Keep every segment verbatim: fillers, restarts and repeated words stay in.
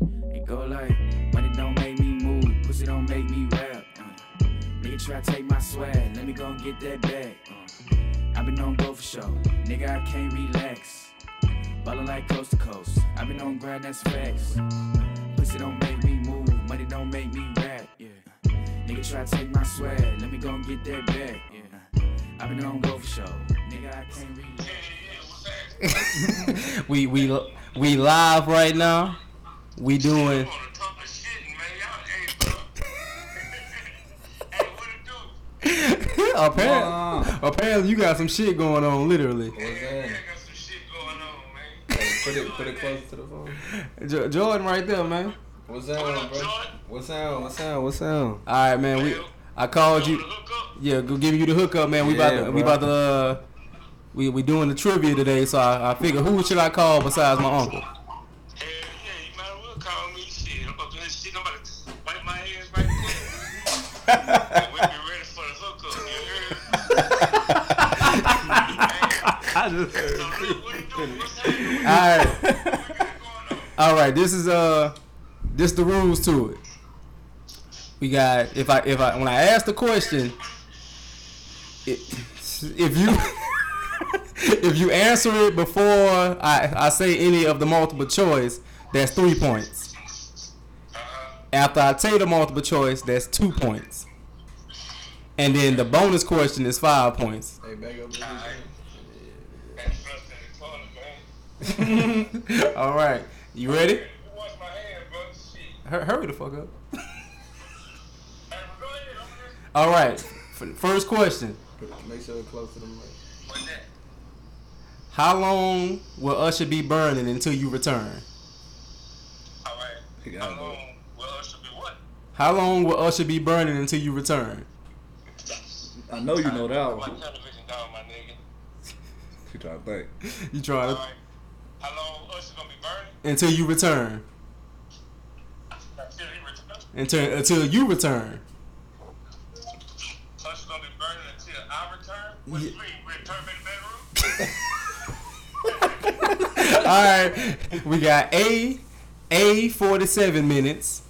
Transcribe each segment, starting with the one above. It go like, money don't make me move, pussy don't make me rap. Uh, nigga try to take my swag, let me go and get that bag. Uh, I been on go for show, nigga I can't relax. Ballin' like coast to coast, I been on grind, that's facts. Pussy don't make me move, money don't make me rap. Yeah. Nigga try to take my swag, let me go and get that bag. Yeah. I been on go for show, nigga I can't relax. we we we live right now. We doing. Apparently, apparently you got some shit going on. Literally. What's that? I got some shit going on, man. Put it put it close to the phone. Jo- Jordan, right there, man. What's that, bro? What's sound? What's sound? What's sound? All right, man. We I called you. Yeah, go give you the hookup, man. We about to, we about to. Uh, We we doing the trivia today, so I, I figure who should I call besides my uncle? Hell yeah, you might as well call me. Shit, I'm about to shit. I'm about to wipe my hands right quick. We be ready for the hookup, you heard? So look, what you doing? What's happening? All right, all right. This is uh, this the rules to it. We got if I if I when I ask the question, it, if you. If you answer it before I, I say any of the multiple choice, that's three points. After I say the multiple choice, that's two points. And then the bonus question is five points. Hey, back up. All right. You ready? Wash my hands, bro. Shit. Hurry the fuck up. All right. First question. Make sure it's close to the mic. What's that? How long will Usher be burning until you return? All right. How long will Usher be what? How long will Usher be burning until you return? I know you know that one. My television down, my nigga. You trying to think? You trying to? All right. How long Usher gonna be burning? Until you return. Until he return. Until until you return. Usher gonna be burning until I return. What do you mean? Return to the bedroom. Alright, we got A, A forty-seven minutes,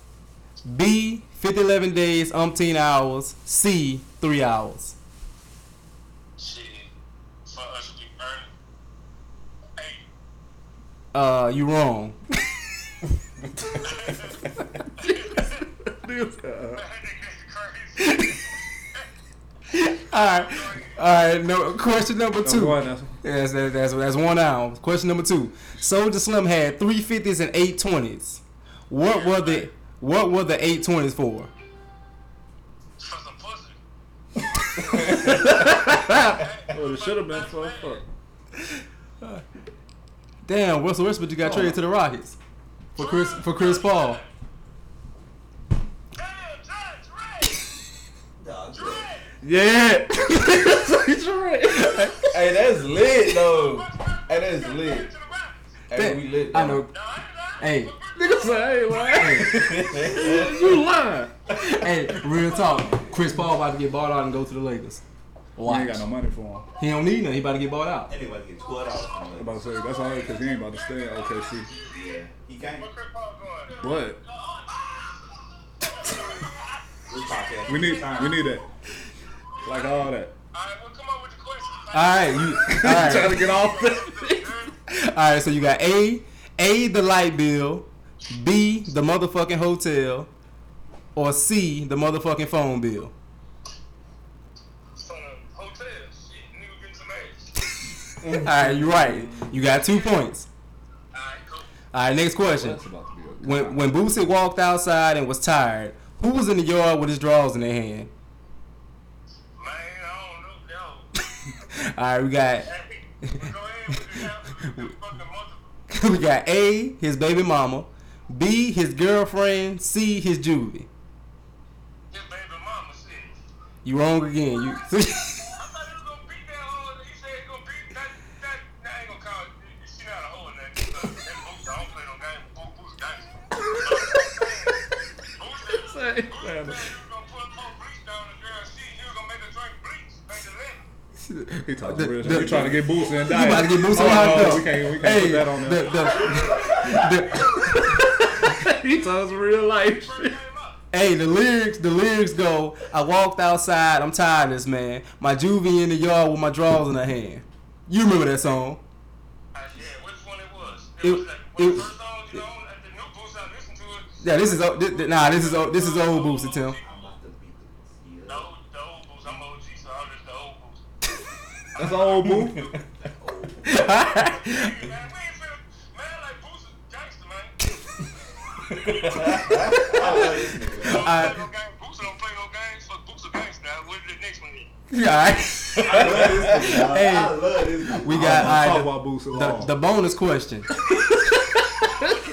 B fifty-eleven days, umpteen hours, C three hours. Shit, for us to be burning. A. Uh, you wrong. Alright, alright. No, question number two. One, that's, that's, that's, that's one hour. Question number two. Soulja Slim had three fifties and eight twenties. What were the What were the eight twenties for? For some pussy. Well, it should have been for. Fuck. Damn, Russell Westbrook, you got oh. traded to the Rockets for Chris for Chris Paul. Yeah. Hey, that's lit though. Hey, that's lit. Hey, we lit. Though. I know. Hey, nigga say, hey, you lying. Hey, real talk. Chris Paul about to get bought out and go to the Lakers. Watch. He ain't got no money for him. He don't need nothing. He about to get bought out. Anybody get bought out. I'm about to say that's all because he ain't about to stay at O K C. Yeah, he can't. What? We need. We need that. Like all that. All right, we'll come up with the questions. All right, you all right. Trying to get off that. All right, so you got A, A, the light bill, B, the motherfucking hotel, or C, the motherfucking phone bill. So, the hotel, shit, nigga getting some ass. All right, you're right. You got two points. All right, cool. All right, next question. Well, when when Boosie walked outside and was tired, who was in the yard with his drawers in their hand? Alright, we got we got A, his baby mama, B, his girlfriend, C, his juvie. His baby mama said. You wrong again. You I thought he was gonna beat that hole. He said he's gonna beat that that I ain't gonna call you shit out of hole in that I don't play no game with Boo Boo's guys. He talking the, real the, shit. He trying to get Boosie and die. He about to get Boosie locked oh, no, up. We can't, we can't hey, put that on there. The, the, He told us real life shit. Hey, the lyrics, the lyrics go, I walked outside, I'm tired of this, man. My juvie in the yard with my drawers in her hand. You remember that song? I did. Which one it was? It, it was like one it, of the first songs, you know, at the new Boosie I listened to it. Yeah, this is old, this, nah, this is old, this is old Boosie, Tim. The old, the old Boosie, I'm O G, so I'm just the old Boosie. That's old Boosie. We got I love this the, the, the bonus question.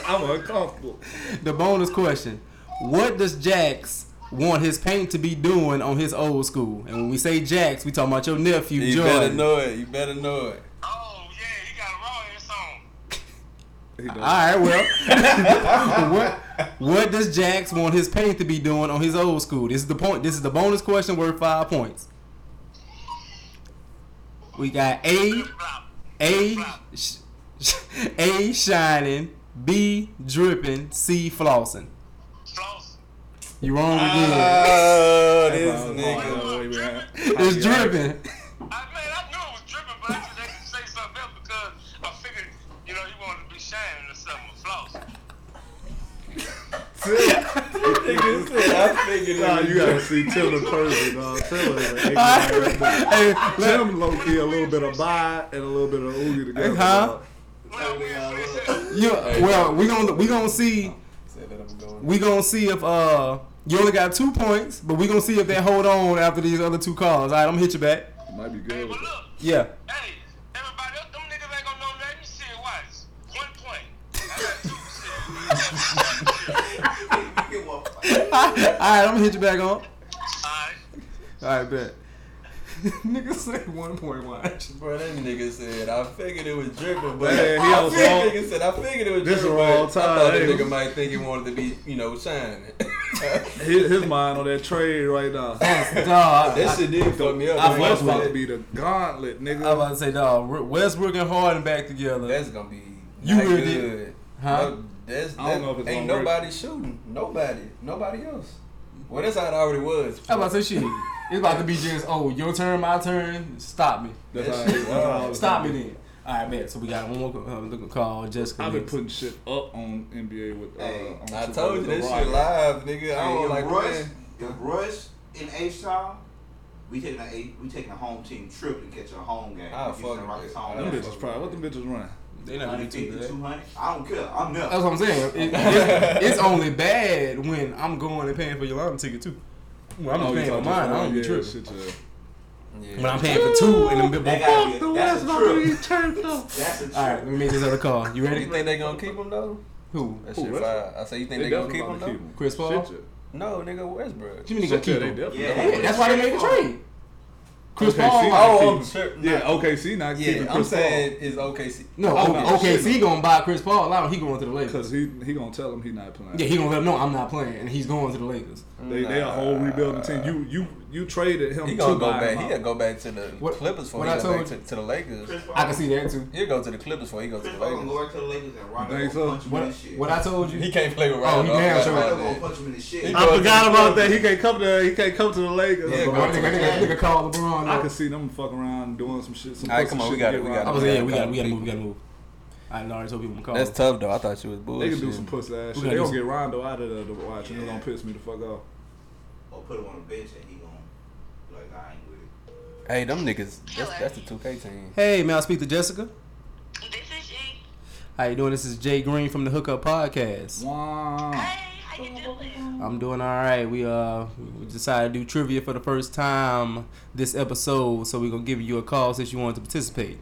I'm uncomfortable. The bonus question: what does Jax want his paint to be doing on his old school? And when we say Jax, we talking about your nephew. You Jordan. better know it. You better know it. Alright, well, what what does Jax want his paint to be doing on his old school? This is the point. This is the bonus question worth five points. We got A, A, A shining, B dripping, C flossing. You wrong again. Oh, this nigga. It's dripping. I figured nah, you gotta see Tim the person. Dog. Tim is an ignorant guy. Tim low key a little bit of bi and a little bit of oogie together. Huh? Yeah. Well, we gonna we gonna see. We gonna see if uh you only got two points, but we gonna see if they hold on after these other two calls. Alright, I'm gonna hit you back. Might be good. Yeah. Hey, everybody, them niggas ain't gonna know nothing. Shit, watch. One point. I got two. Alright, I'm gonna hit you back on. Alright. Alright, bet. Nigga said one point one. Bro, that nigga said, I figured it was dripping, but man, he was wrong. Nigga said, I figured it was this dripping. This is wrong time. I thought that nigga might think he wanted to be, you know, shining. his, his mind on that trade right now. Dog, that I, shit did fuck me up. I was about to be the gauntlet, nigga. I was about to say, dog, Westbrook and Harden back together. That's gonna be you really good. Huh? Well, That's, that, I don't know if it's ain't nobody shooting. Nobody. Nobody else. Well, that's how it already was. I'm about to say shit. It's about to be just, oh, your turn, my turn. Stop me. That's that's how it, how stop me then. All right, man. So we got one more uh, call. Jessica. I've been putting shit up on N B A with. Uh, hey, on I Super told you this shit live, nigga. Hey, I don't like Rush. If Rush in H-Town, we taking a we taking a home team trip and catch a home game. I fucking home. Them bitches probably. What them bitches run? They not gonna do that. I don't care. I'm nuts. That's what I'm saying. It, it's, it's only bad when I'm going and paying for your lottery ticket too. When I'm oh, paying for mine, I don't be tripping. When I'm paying for two and them bitches. Fuck the West, my nigga turned up. That's a trip. All right, let me make this other call. You ready? You think they gonna keep him though? Who? That shit fire. I say you think they, they gonna keep him though? Chris Paul? Shit, no, nigga, Westbrook. You mean they gonna keep him? Yeah, that's why they made the trade. Chris O K C Paul, oh, keeping, yeah, O K C not keeping yeah, Chris Paul. I'm saying is O K C. No, oh, no O K C gonna buy Chris Paul out. He going to the Lakers because he he gonna tell him he not playing. Yeah, he gonna let him know I'm not playing, and he's going to the Lakers. They nah. they a whole rebuilding team. You you you traded him. He gonna to go back. He'll go back to the what, Clippers for he goes back to, to the Lakers. I can see that too. He'll go to the Clippers for he goes Chris to the Lakers. Lord to the Lakers and Rondo so? punch what, him in the shit. What I told you, he can't play with Rondo. Oh, he damn sure gonna punch him in the shit. I forgot about that. He can't come to he can't come to the Lakers. Yeah, nigga called LeBron. I can see them fucking around doing some shit. Some all right, come on, we got it. We got it. I was yeah, we got we got to move. We got to move. I already told people to call. That's tough though. I thought you was bullshit. They can do some pussy ass shit. They don't get Rondo out of the watch, and it's gonna piss me the fuck off. Or put him on the bench, and he gonna like I ain't with it. Hey, them niggas. That's, that's the two K team. Hey, may I speak to Jessica? This is Jay. How you doing? This is Jay Green from the Hookup Podcast. Wow. Hey. How you doing? I'm doing all right. We uh we decided to do trivia for the first time this episode, so we're gonna give you a call since you wanted to participate.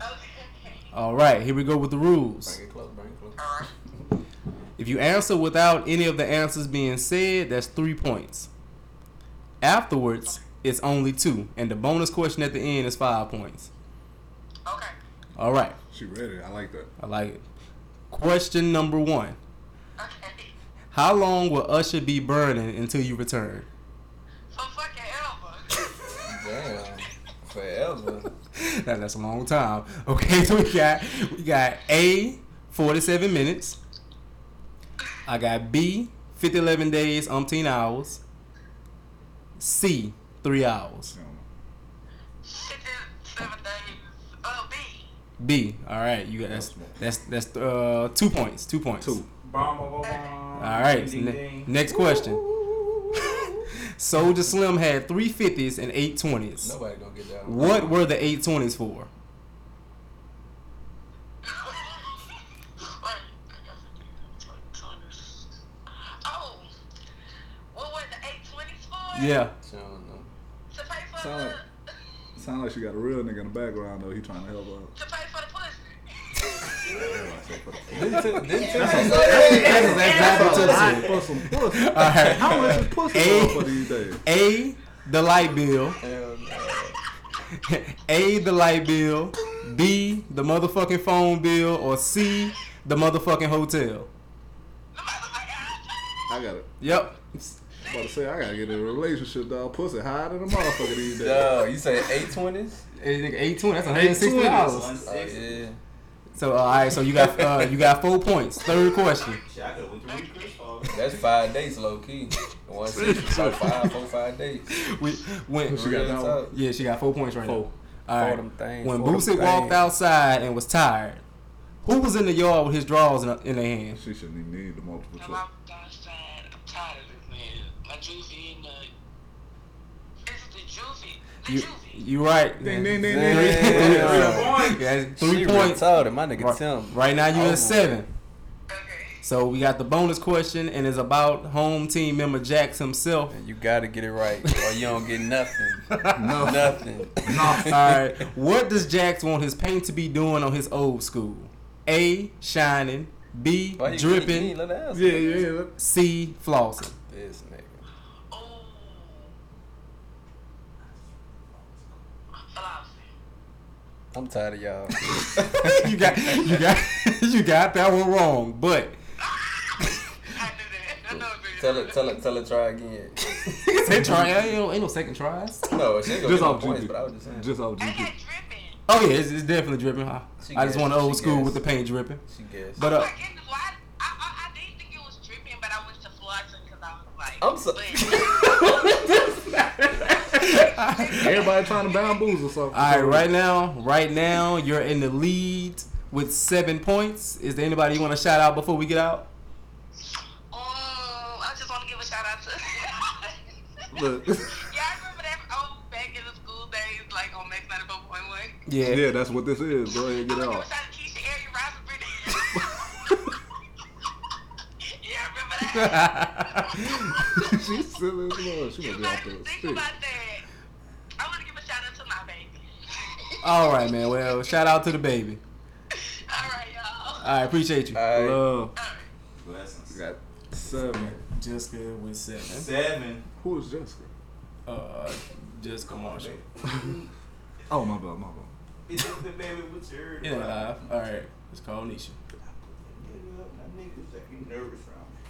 Okay. All right, here we go with the rules. Bring it close, bring it close. Uh-huh. If you answer without any of the answers being said, that's three points. Afterwards, it's only two, and the bonus question at the end is five points. Okay. All right. She read it. I like that. I like it. Question number one. Okay. How long will Usher be burning until you return? For fucking ever. Damn. Forever. That, that's a long time. Okay, so we got we got A, forty-seven minutes. I got B, fifty eleven days, umpteen hours. C, three hours. fifty-seven days. Oh, B. B. All right. You got that's that's that's uh two points. Two points. Two. Bomb, bomb, bomb. All right. Ding, ding, ding. Next question. Soulja Slim had three fifties and eight twenties. Nobody gonna get that. What were the eight twenties for? Yeah. To pay for sound the... Like, sound like she got a real nigga in the background, though. He trying to help her. To pay for the pussy. Didn't t- didn't t- that's that's some pussy. All right. How much is pussy a, for these days? A, the light bill. A, the light bill. B, the motherfucking phone bill. Or C, the motherfucking hotel. I got it. Yep. I was about to say, I gotta get in a relationship, dog. Pussy higher than a motherfucker these days. Yo, you say eight twenties? eight twenty, that's one hundred sixty dollars. one hundred sixty dollars. Uh, yeah. So, uh, all right, so you got uh, you got four points. Third question. That's five days, low key. one sixty, so five, four, five days. We, when, she got now, yeah, she got four points right four. now. All right. Things, when Boosie walked outside and was tired, who was in the yard with his drawers in, in their hands? She shouldn't even need the multiple choice. I'm tired of My juvie and the this is the juvie. The you, juvie. You right. Ding, ding, ding, ding. Yeah, three she points. Retarded, my nigga right, Tim. Right now you oh, in seven. Okay. So we got the bonus question, and it's about home team member Jax himself. And you gotta get it right, or you don't get nothing. no, nothing. nothing. All right. What does Jax want his paint to be doing on his old school? A, shining. B, Why dripping. You, you yeah, yeah, yeah. C, flossing. This nigga. I'm tired of y'all. you got, you got, you got that one wrong. But I knew that. I know that. Tell it, tell it, tell it. Try again. Say try. Ain't no, ain't no second tries. No, she ain't gonna get no points. But I was just saying. Just off G P. Oh yeah, it's, it's definitely dripping. Huh? I guessed, just want the old school guessed. With the paint dripping. She guessed. But uh, I, I, I, I didn't think it was dripping, but I went to flossing because I was like. I'm sorry. Everybody trying to bamboozle something. All right, right now, right now, you're in the lead with seven points. Is there anybody you want to shout out before we get out? Um, I just want to give a shout out to. Look. Yeah, I remember that old back in the school days, like on Max ninety-four point one. Yeah, yeah, that's what this is. Go ahead, get out. I want to give a shout out to Keisha Airy Rosser. Yeah, I remember that. She's silly as well. She gonna be out there. Think about that. All right, man. Well, shout out to the baby. All right, y'all. All right, appreciate you. All right. Love. Blessings. We got seven. Jessica with seven. Seven. Who is Jessica? Uh, Jessica Marshall. Oh, my bad, my bad. It's the baby with your... Yeah, live. All right. Let's call Nisha. That nigga's like nervous around me.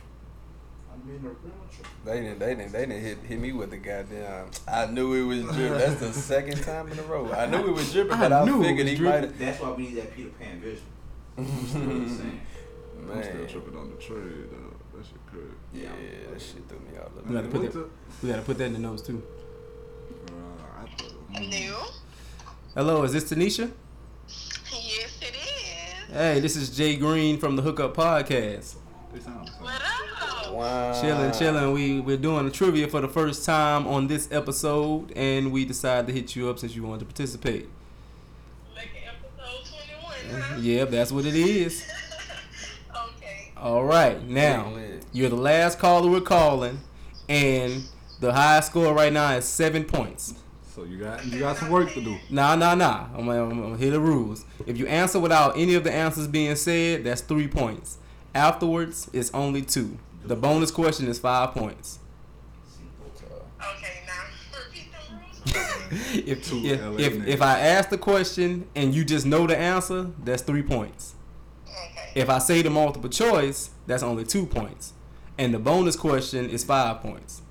They didn't, they didn't, they didn't hit, hit me with the goddamn. I knew it was dripping. That's the second time in a row. I knew it was dripping, but I, I figured he might have. That's why we need that Peter Pan vision. Man. I'm still tripping on the trade, though. That shit could. Yeah, yeah, that shit threw me out. We gotta put that. We gotta put that in the notes too. Hello. Hello, is this Tanisha? Yes, it is. Hey, this is Jay Green from the Hookup Podcast. What up? Wow. Chilling, chilling. We, we're doing a trivia for the first time on this episode, and we decided to hit you up since you wanted to participate. Like episode twenty-one, huh? Yeah, that's what it is. Okay. All right. Now, you're the last caller we're calling, and the highest score right now is seven points. So you got you got some work to do. Nah, nah, nah. I'm going to hit the rules. If you answer without any of the answers being said, that's three points. Afterwards, it's only two. The bonus question is five points. Okay, now repeat the rules. if if, if, if I ask the question and you just know the answer, that's three points. Okay. If I say the multiple choice, that's only two points. And the bonus question is five points.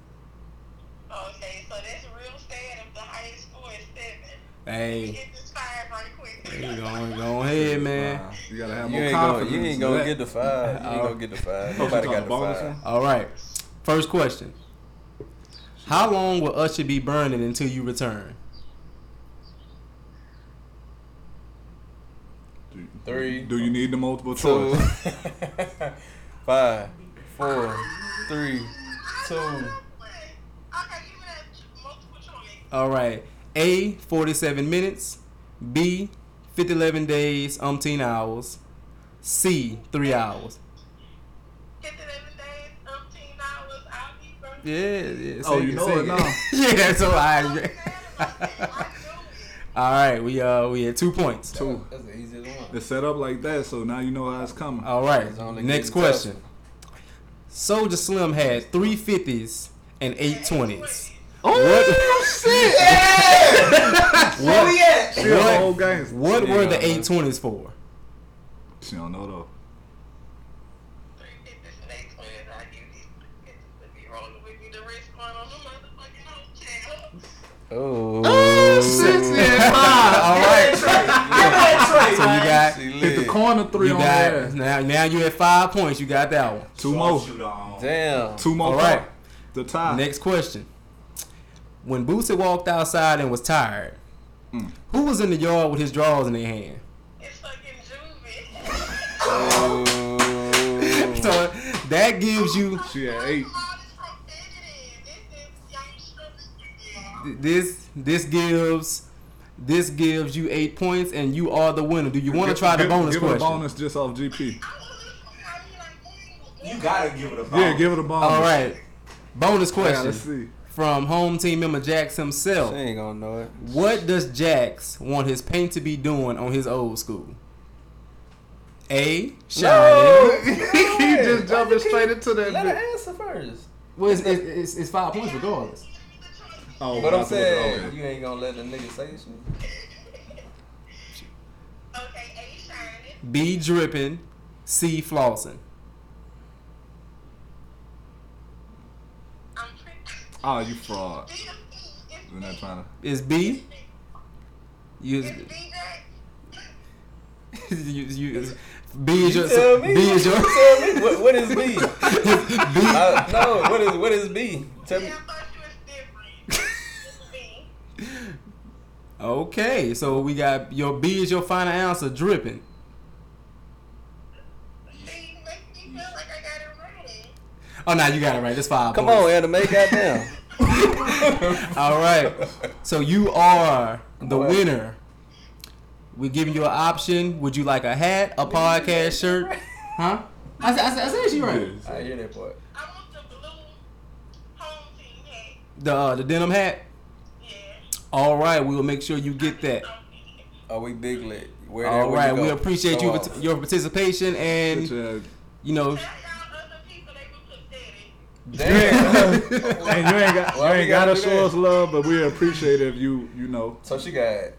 Okay, so that's real sad if the highest score is seven. Hey. It gets fired right quick. Hey, go, go ahead, man. You gotta have you more confidence. Gonna, you ain't gonna get the five. You ain't gonna get the five. Nobody got the five. All right. First question. How long will Usher be burning until you return? Three. Do you need the multiple choice? Five, four, three, two. Okay, you have multiple choice. All right. A, forty-seven minutes. B, fifty-eleven days, umpteen hours. C, three hours. Yeah, yeah. Oh, you know it now. Yeah, so I. All right, we uh we had two points. Two. That's the easiest one. It's set up like that, so now you know how it's coming. All right. Next question. Soulja Slim had three fifties and eight twenties. Oh shit! Yeah. What? Yeah. She what, whole game. What were the eight twenties for? She don't know though. Oh. Oh, six and five. All right. Yeah. So you got hit the corner three you on got, there. Now, now you at five points. You got that one. Two so more. Damn. Two more. All right. Points. The time. Next question. When Boosie walked outside and was tired, mm. who was in the yard with his drawers in their hand? It's fucking Juvie. Oh. So that gives you. She had eight. This this gives this gives you eight points and you are the winner. Do you want to try the give, bonus give question? Give a bonus just off G P. You gotta give it a bonus. Yeah, give it a bonus. All right, bonus question. Yeah, let's see. From home team member Jax himself. She ain't gonna know it. What does Jax want his paint to be doing on his old school? A, shining. No, he just jumping straight into that. Let her answer first. Well, it's, it's, it's, it's five points regardless. Oh, but I'm saying you ain't gonna let the nigga say shit. Okay, A, shining. B, dripping. C, flossing. I'm oh, you fraud. We're not trying to. It's B. You. It's B. you, you it's, B is you your. Tell me. B is your. Tell me. What, what is B? B. Uh, no. What is what is B? Tell me. Okay, so we got your B is your final answer, dripping. See, make me feel like I got it right. Oh, no, you got it right. That's five Come points. On, Anna, make that down. All right, so you are the what? winner. We're giving you an option. Would you like a hat, a podcast shirt? Huh? I said, I said, I said she right. I hear that part. I want the blue home team hat. The, uh, the denim hat? All right, we will make sure you get that. Are we big lit? Where All right, we appreciate you t- your participation and you know. Damn, and you ain't got well, you ain't got to show us love, but we appreciate if you you know. So she got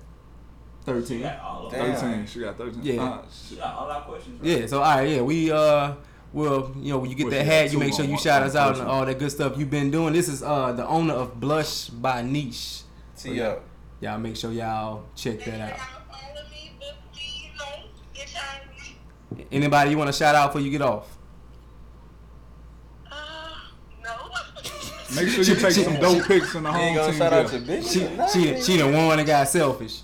thirteen. She got thirteen. She got thirteen. Yeah. Uh, she got all our questions. Right? Yeah. So all right, yeah, we uh. Well, you know, when you get that hat, you make sure you shout us out and all that good stuff you've been doing. This is uh the owner of Blush by Niche. See y'all. Y'all make sure y'all check that out. Anybody you want to shout out before you get off? Uh, no. Make sure you take she, some dope pics in the home team. Shout out your bitch. She, she, she the one that got selfish.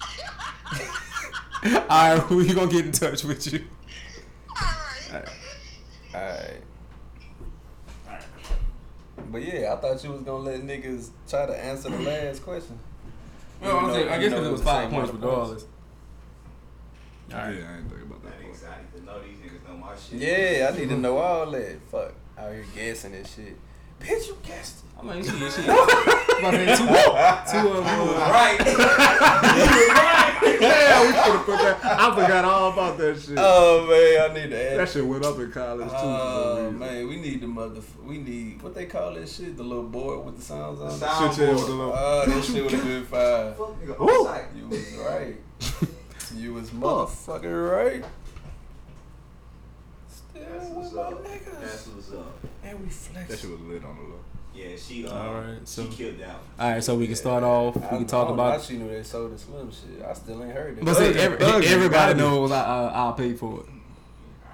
All right, we gonna get in touch with you. All right. All right. All right. But yeah, I thought you was gonna let niggas try to answer the last question. Well, I, was know, saying, I guess because it was five points regardless. All right. Yeah, I ain't thinking about that. I need to know these niggas know my shit. Yeah, I need to know all that. Fuck, out here guessing this shit. Bitch, you guessed it. I'm like, shit, shit. Two of them was right. You was right. Yeah, we should have put that. I forgot all about that shit. Oh, man, I need to add that shit went up in college, too. Oh, uh, man, we need the mother... We need... What they call that shit? The little board with the sounds on it? Sound shit, yeah, with the little... Oh, that shit with a good five. You was right. You was motherfucking right. Still with my niggas. That's what's up. Mary Flex. That shit was lit on the low. Yeah, she uh, all right, so, she killed out. All right, so we can start off. We I, can talk I about. I thought she knew that Soulja Slim shit. I still ain't heard it. But see, every, everybody, everybody knows I, uh, I'll pay for it.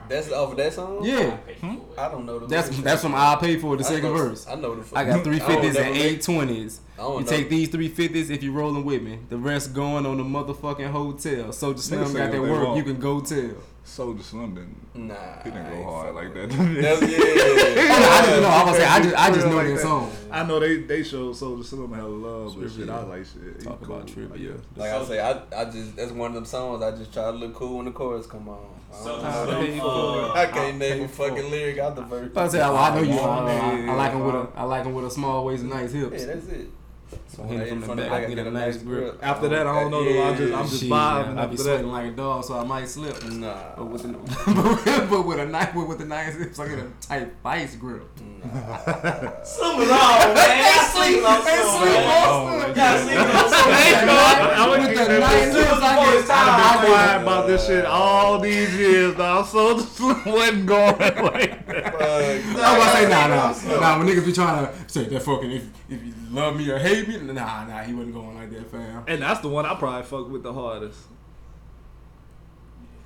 That's off of that song? Yeah. Hmm? I don't know the That's verse. That's from I'll Pay For It, the I second know, verse. I know the first. I got three fifties and eight twenties. You take these three fifties if you're rolling with me. The rest going on the motherfucking hotel. Soulja Slim got that work. Wrong. You can go tell. Soulja Slim didn't. Nah. He didn't go hard like that. that yeah. I just know. I was saying, I just, I just know like that song. I know they, they showed Soulja Slim how to love with shit. I like shit. Talk cool. about trivia. Like I say, I, I just that's one of them songs I just try to look cool when the chorus come on. So, I, so, uh, I can't name a fucking for. lyric out the verse. I said, oh, I know you. I, I like him with a, I like him with a small waist and nice hips. Yeah, that's it. So when I from the back, I get a nice grip. After that, I don't know. Yeah, I just, I'm just vibing. I be sweating like a dog, so I might slip. Nah. But with a, but with a knife, with a nice hips, I get a tight vice grip. Nah. Sleep it all, man. I sleep on something. Gotta sleep on something. With the nice hips, I get tired. I've been quiet about this shit all these years, dog. So it wasn't going like that. I'm about to say, nah, nah, nah. When niggas be trying to say that fucking, if if you love me or hate. Nah, nah, he wasn't going like that, fam. And that's the one I probably fucked with the hardest.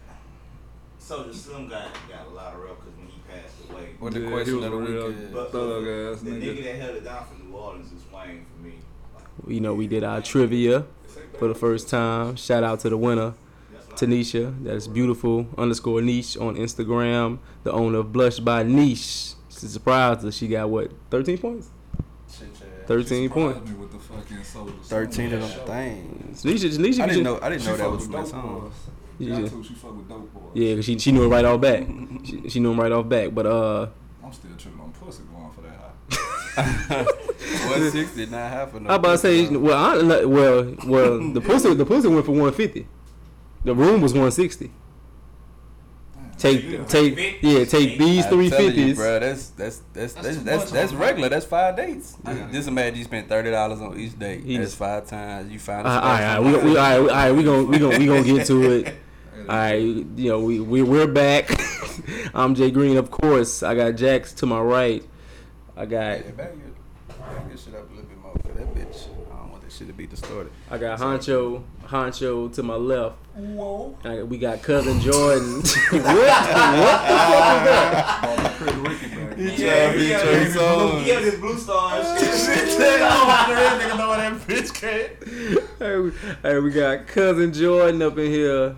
Yeah. Soulja Slim got got a lot of rep because when he passed away, what the yeah, question of the weekend? But, but the, the nigga that held it down for New Orleans is Wayne for me. Like, you know, we did our trivia for the first time. Shout out to the winner, Tanisha. That is beautiful underscore niche on Instagram. The owner of Blush by Niche. She surprised us. She got what thirteen points. Thirteen points. With the fucking Thirteen of them things. Nisha, Nisha, I didn't know. I didn't know that was from that song. Yeah, she fuck with dope boys. Yeah, cause she she knew it right off back. she, she knew him right off back. But uh, I'm still tripping on pussy going for that high. One sixty, not half enough. I about to say, well, I, well, well, the pussy, the pussy went for one fifty. The room was one sixty. Take take yeah take these three fifties, bro. That's that's that's that's that's, that's, that's regular. That's five dates. Just, just imagine you spent thirty dollars on each date. Each. That's five times. You find. All right, all right, we, we, all right, all right. We gonna we gonna we gonna get to it. All right, you know we we we're back. I'm Jay Green, of course. I got Jax to my right. I got. Yeah, back your shit up a little bit more for that bitch. I don't want that shit to be distorted. I got Honcho. Honcho to my left. Whoa. Right, we got cousin Jordan. what, what the fuck is that? Yeah, he had his blue star and shit. Nigga know that bitch can't. Hey, we got cousin Jordan up in here.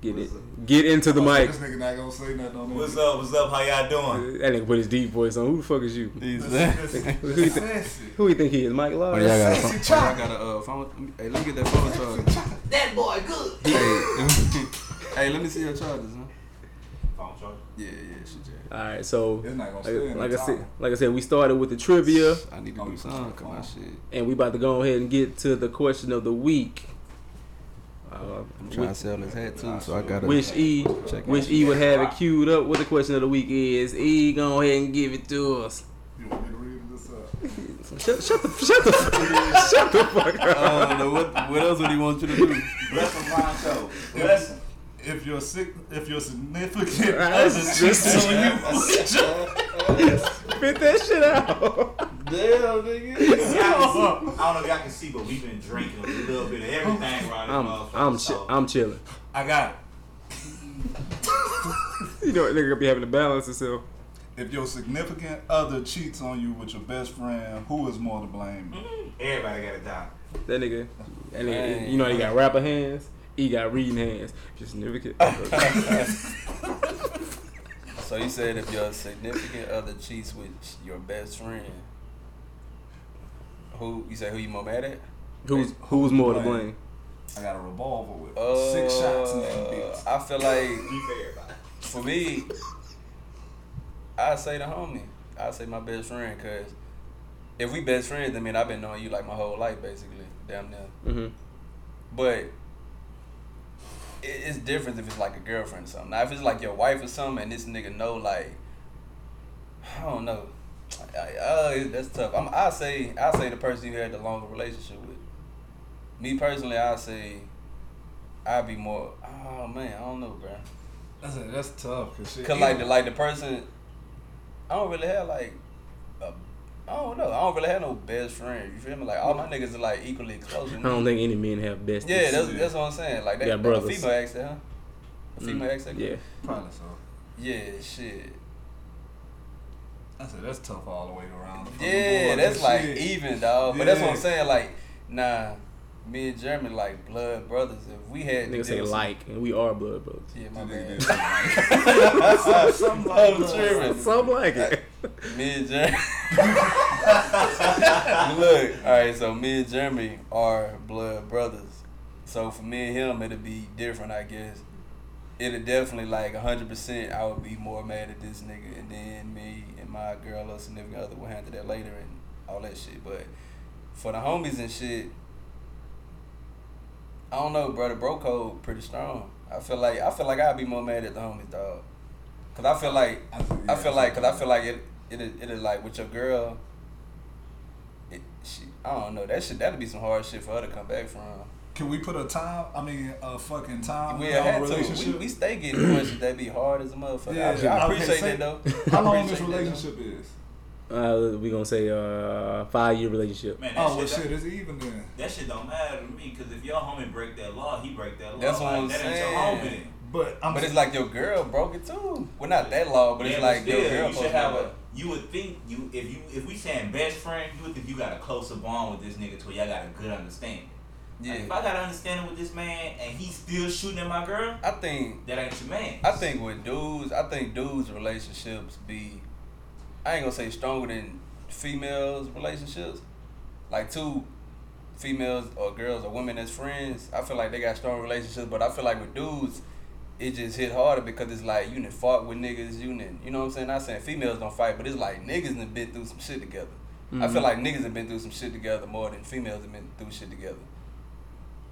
Get what's it. Up? Get into the oh, mic. This nigga not gonna say nothing on me. What's up? What's up? How y'all doing? That nigga put his deep voice on. Who the fuck is you? This, this, this, who, you th- who you think he is? Mike Lawler? Oh, yeah, I got a uh, phone. Hey, let me get that phone charger. That boy good. Hey, hey, let me see your chargers, man. Phone charger? Yeah, yeah, shit, yeah. All right, so it's not gonna stay like, like I time. said, like I said, we started with the trivia. I need to do something. Come on, shit. And we about to go ahead and get to the question of the week. Uh, I'm trying which, to sell his hat too, so I gotta. Which E, which E would have it queued up? What the question of the week is? E, go ahead and give it to us. You want me to read this up? Shut, shut the, shut the, shut the fuck up. I don't know what, what else would he want you to do? Bless him, Roncho. Bless him. If you're sick, if you're significant, that's just telling you. Spit that shit out. Damn, nigga. I don't know if y'all can see, but we've been drinking a little bit of everything right now. I'm, I'm, chi- I'm chilling. I got it. You know, nigga gonna be having to balance himself. If your significant other cheats on you with your best friend, who is more to blame? Mm-hmm. Everybody gotta die. That nigga, that nigga you know, he got rapper hands. He got reading hands. Just never get. So you said if your significant other cheats with your best friend, who you say who you more mad at? Who's who's more to blame? I got a revolver with uh, six shots in that bitch. I feel like for me, I say the homie. I say my best friend, cause if we best friends, I mean I've been knowing you like my whole life basically, damn near. Mm-hmm. But it's different if it's like a girlfriend or something. Now, if it's like your wife or something, and this nigga know, like, I don't know, I, I, that's tough. I'm, I say, I say the person you had the longer relationship with. Me personally, I say, I'd be more. Oh man, I don't know, bro. That's that's tough. Cause, shit, Cause like the like the person I don't really have like, a, I don't know. I don't really have no best friend. You feel me? Like all my niggas are like equally close. I don't think any men have besties. Yeah, that's yeah. that's what I'm saying. Like that, yeah, that female asked that, huh? The female mm, asked that. Yeah, probably so. Yeah, shit. I said that's tough all the way around. Yeah, that's that like shit. Even, dog. But yeah. that's what I'm saying. Like, nah. Me and Jeremy like blood brothers. If we had niggas say like, and we are blood brothers. Yeah, my bad. some, some like Jeremy, some like it. Me and Jeremy. Look, all right. So me and Jeremy are blood brothers. So for me and him, it'll be different, I guess. It'll definitely like a hundred percent. I would be more mad at this nigga, and then me and my girl or significant other will handle that later and all that shit. But for the homies and shit. I don't know, brother. Bro code pretty strong. I feel like I feel like I'd be more mad at the homies, dog. Cause I feel like I feel, yeah, I feel like, cause I feel like it, it, it is like with your girl. It, she, I don't know that shit. That'd be some hard shit for her to come back from. Can we put a time? I mean, a fucking time. We had relationship. To. We, we stay getting questions that be hard as a motherfucker. Yeah, I, I appreciate say, that though. How long this relationship that, is? Uh, we gonna say uh five year relationship. Man, that oh, well, shit is even then. That shit don't matter to me because if your homie break that law, he break that law. That's what like, I'm that saying. Ain't your homie. But I'm but just, it's like your girl broke it too. Well, not that law, but yeah, it's like still, your girl. You should have a. You would think you if you if we saying best friend, you would think you got a closer bond with this nigga till y'all got a good understanding. Yeah. Like if I got an understanding with this man and he's still shooting at my girl, I think that ain't your man. I think with dudes, I think dudes relationships be. I ain't gonna say stronger than females' relationships. Like two females or girls or women as friends, I feel like they got strong relationships, but I feel like with dudes, it just hit harder because it's like you done fought with niggas, you done, you know what I'm saying? Not saying females don't fight, but it's like niggas done been through some shit together. Mm-hmm. I feel like niggas have been through some shit together more than females have been through shit together.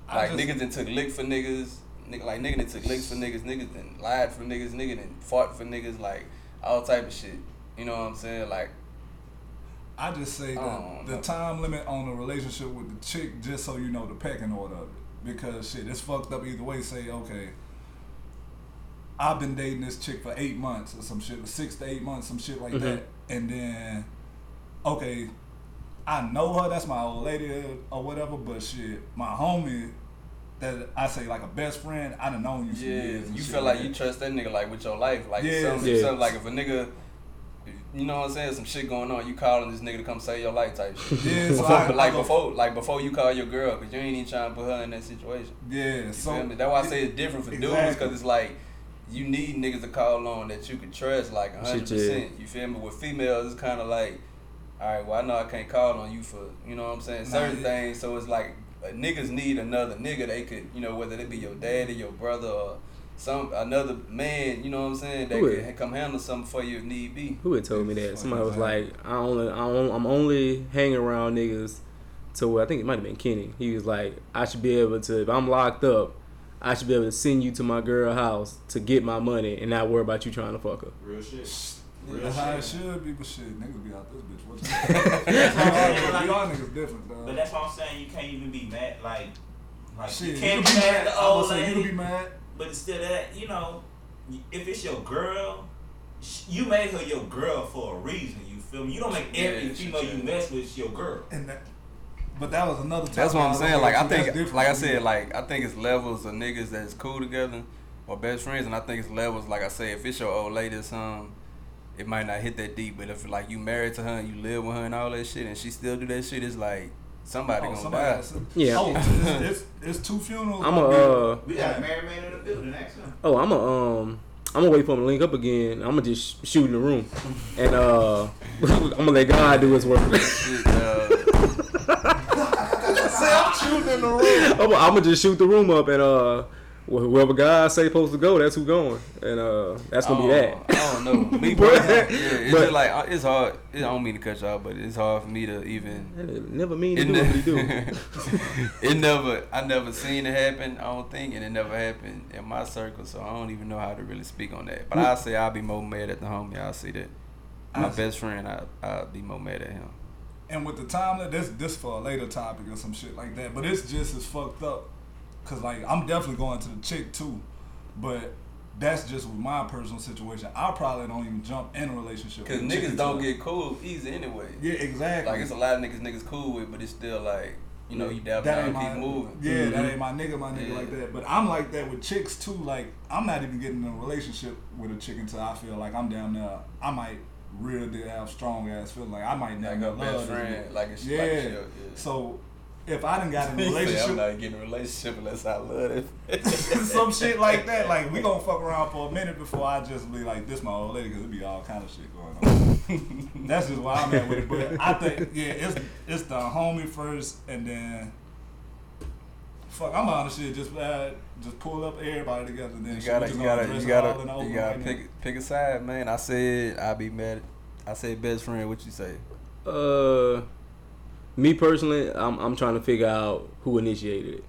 Like just, niggas done took lick for niggas, nigga, like niggas done took licks for niggas, niggas done lied for niggas, niggas done fought for niggas, like all type of shit. You know what I'm saying? Like, I just say that the time limit on a relationship with the chick, just so you know the pecking order of it. Because shit, it's fucked up either way. Say, okay, I've been dating this chick for eight months or some shit, or six to eight months, some shit like mm-hmm. that. And then, okay, I know her, that's my old lady or whatever, but shit, my homie. That I say like a best friend, I done known you for yeah, years. You feel like, like you trust that nigga like with your life. Like, yeah, something, yeah. something like if a nigga. You know what I'm saying? Some shit going on. You calling this nigga to come save your life type shit. Yeah, so before, I, but like I before, like before you call your girl, because you ain't even trying to put her in that situation. Yeah, you so that's why I say it's different for exactly. dudes, because it's like you need niggas to call on that you can trust, like a hundred percent. You feel me? With females, it's kind of like, all right, well I know I can't call on you for, you know what I'm saying, certain nah, things. So it's like niggas need another nigga they could, you know, whether it be your daddy, your brother, or. Some another man, you know what I'm saying, that who can it? Come handle something for you if need be. Who had told me that? Somebody was like, I only, I only, I'm only hanging around niggas to, I think it might have been Kenny. He was like, I should be able to, if I'm locked up, I should be able to send you to my girl's house to get my money and not worry about you trying to fuck her. Real shit. Real That's shit. How it should be, but shit, niggas be out this bitch. What's that? Y'all niggas different, though. But that's what I'm saying, you can't even be mad. Like, like shit, you can't you be mad at the old lady. You can be mad. But instead of that, you know, if it's your girl, you made her your girl for a reason. You feel me? You don't make every yeah, female you mess with your girl. And that, but that was another. Topic. That's what I'm saying. Like I think, like I said, like I think it's levels of niggas that's cool together or best friends, and I think it's levels. Like I say, if it's your old lady or something, it might not hit that deep. But if like you married to her and you live with her and all that shit, and she still do that shit, it's like. Somebody oh, gonna somebody die. Yeah. Oh, it's, it's, it's two funerals. I'm a. Uh, we got a married man in the building. Actually. Oh, I'm a. Um, I'm gonna wait for him to link up again. I'm gonna just shoot in the room, and uh, I'm gonna let God do his work. Shit, uh, I'm shooting in the room. I'm, I'm gonna just shoot the room up, and uh, whoever God say supposed to go, that's who going, and uh, that's gonna oh, be that. I don't know. Me, but, yeah, it's but, just like it's hard. It, I don't mean to cut y'all, but it's hard for me to even. It never mean to it do ne- what we do. It never. I never seen it happen. I don't think, and it never happened in my circle, so I don't even know how to really speak on that. But I say I'll be more mad at the homie. I see that. My yes. best friend, I I'll be more mad at him. And with the timeline, that's this for a later topic or some shit like that. But it's just as fucked up. Cause like I'm definitely going to the chick too, but that's just with my personal situation. I probably don't even jump in a relationship. Because niggas don't get cool easy anyway. Yeah, exactly. Like, it's a lot of niggas niggas cool with, but it's still like, you know, you dab down and keep moving. Yeah, mm-hmm. that ain't my nigga, my nigga yeah. like that. But I'm like that with chicks too. Like, I'm not even getting in a relationship with a chick until I feel like I'm down there. I might really have strong ass feeling. Like, I might not love best friend. Like, it's yeah. like a show, yeah. So, if I done got in a relationship, I'm not getting a relationship unless I love it. Some shit like that. Like, we gonna fuck around for a minute before I just be like, this my old lady, because it be all kind of shit going on. That's just why I'm at with it. But I think, yeah, it's it's the homie first, and then fuck, I'm out of shit. Just uh, just pull up everybody together. And then you gotta, you gotta, you gotta, you gotta pick pick a side, man. I said I be mad. I said best friend. What you say? Uh. Me personally, I'm I'm trying to figure out who initiated it,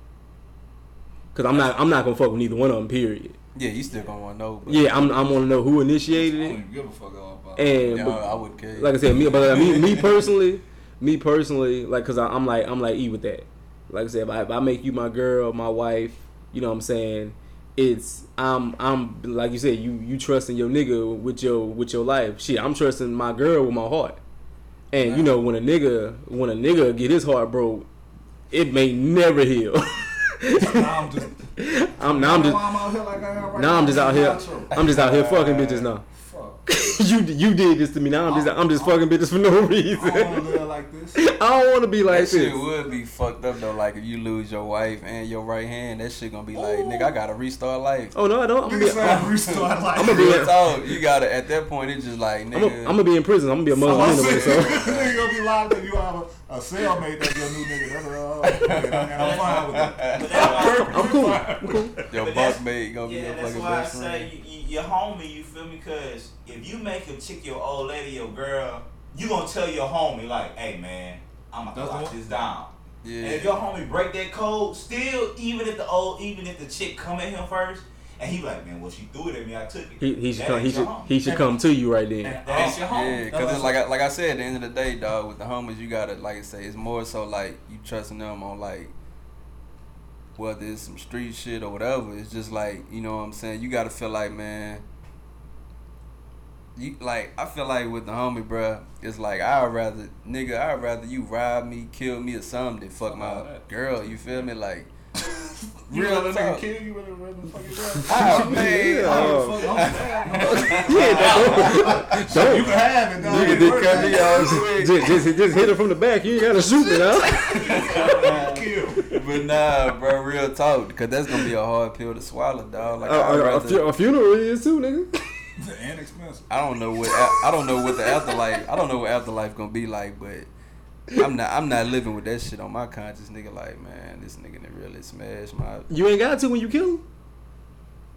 cause I'm not I'm not gonna fuck with either one of them. Period. Yeah, you still gonna want to know. But yeah, I'm I'm gonna know who initiated it. I don't even give a fuck about it. And yeah, but, I wouldn't care. Like I said, me but me me personally, me personally, like cause I, I'm like I'm like E with that. Like I said, if I, if I make you my girl, my wife, you know what I'm saying? It's I'm I'm like you said, you you trusting your nigga with your with your life. Shit, I'm trusting my girl with my heart. And you know, when a nigga when a nigga get his heart broke, it may never heal. Now I'm just I'm now I'm just now I'm just out here I'm just out here fucking bitches now. Fuck. you you did this to me now. I'm just I'm just fucking bitches for no reason. I don't want to live like this. I don't want to be like that shit this. Shit would be fucked up though. Like if you lose your wife and your right hand, that shit gonna be like, Ooh. nigga, I gotta restart life. Oh no, I don't. I'm gonna be I'm, restart life. I'm gonna be told you gotta at that point. It's just like nigga, I'm, a, I'm gonna be in prison. I'm gonna be a mother anyway. So nigga gonna be locked if you have a, a cellmate that's your new nigga. That's what I'm fine with that. I'm cool. I'm cool. Your bunk mate gonna yeah, be your fucking best friend. Yeah, that's why I say you, your homie. You feel me? Cause if you make a chick your old lady, your girl. You gonna tell your homie like, hey man, I'm gonna lock this down. Yeah. And if your homie break that code, still even if the old, even if the chick come at him first, and he like, man, well she threw it at me, I took it. He, he should come. He should, he should come to you right then. And that's your homie. Yeah, because it's like I, like I said, at the end of the day, dog, with the homies, you gotta like I say, it's more so like you trusting them on like whether it's some street shit or whatever. It's just like you know what I'm saying. You gotta feel like man. You, like I feel like with the homie, bruh, it's like I'd rather nigga, I'd rather you rob me, kill me, or something than fuck my girl. You feel me? Like you real talk. Kill you rather rather fucking rob. Oh man, yeah, don't you can have it. Nigga, just cut me off. Just, just, just hit her from the back. You ain't gotta shoot me now. But nah, bro, real talk, because that's gonna be a hard pill to swallow, dog. Like uh, I'd rather, a, fu- a funeral is too, nigga. And expensive. I don't know what I don't know what the afterlife I don't know what afterlife gonna be like, but I'm not I'm not living with that shit on my conscience, nigga. Like man, this nigga done really smashed my. You ain't got to when you kill him.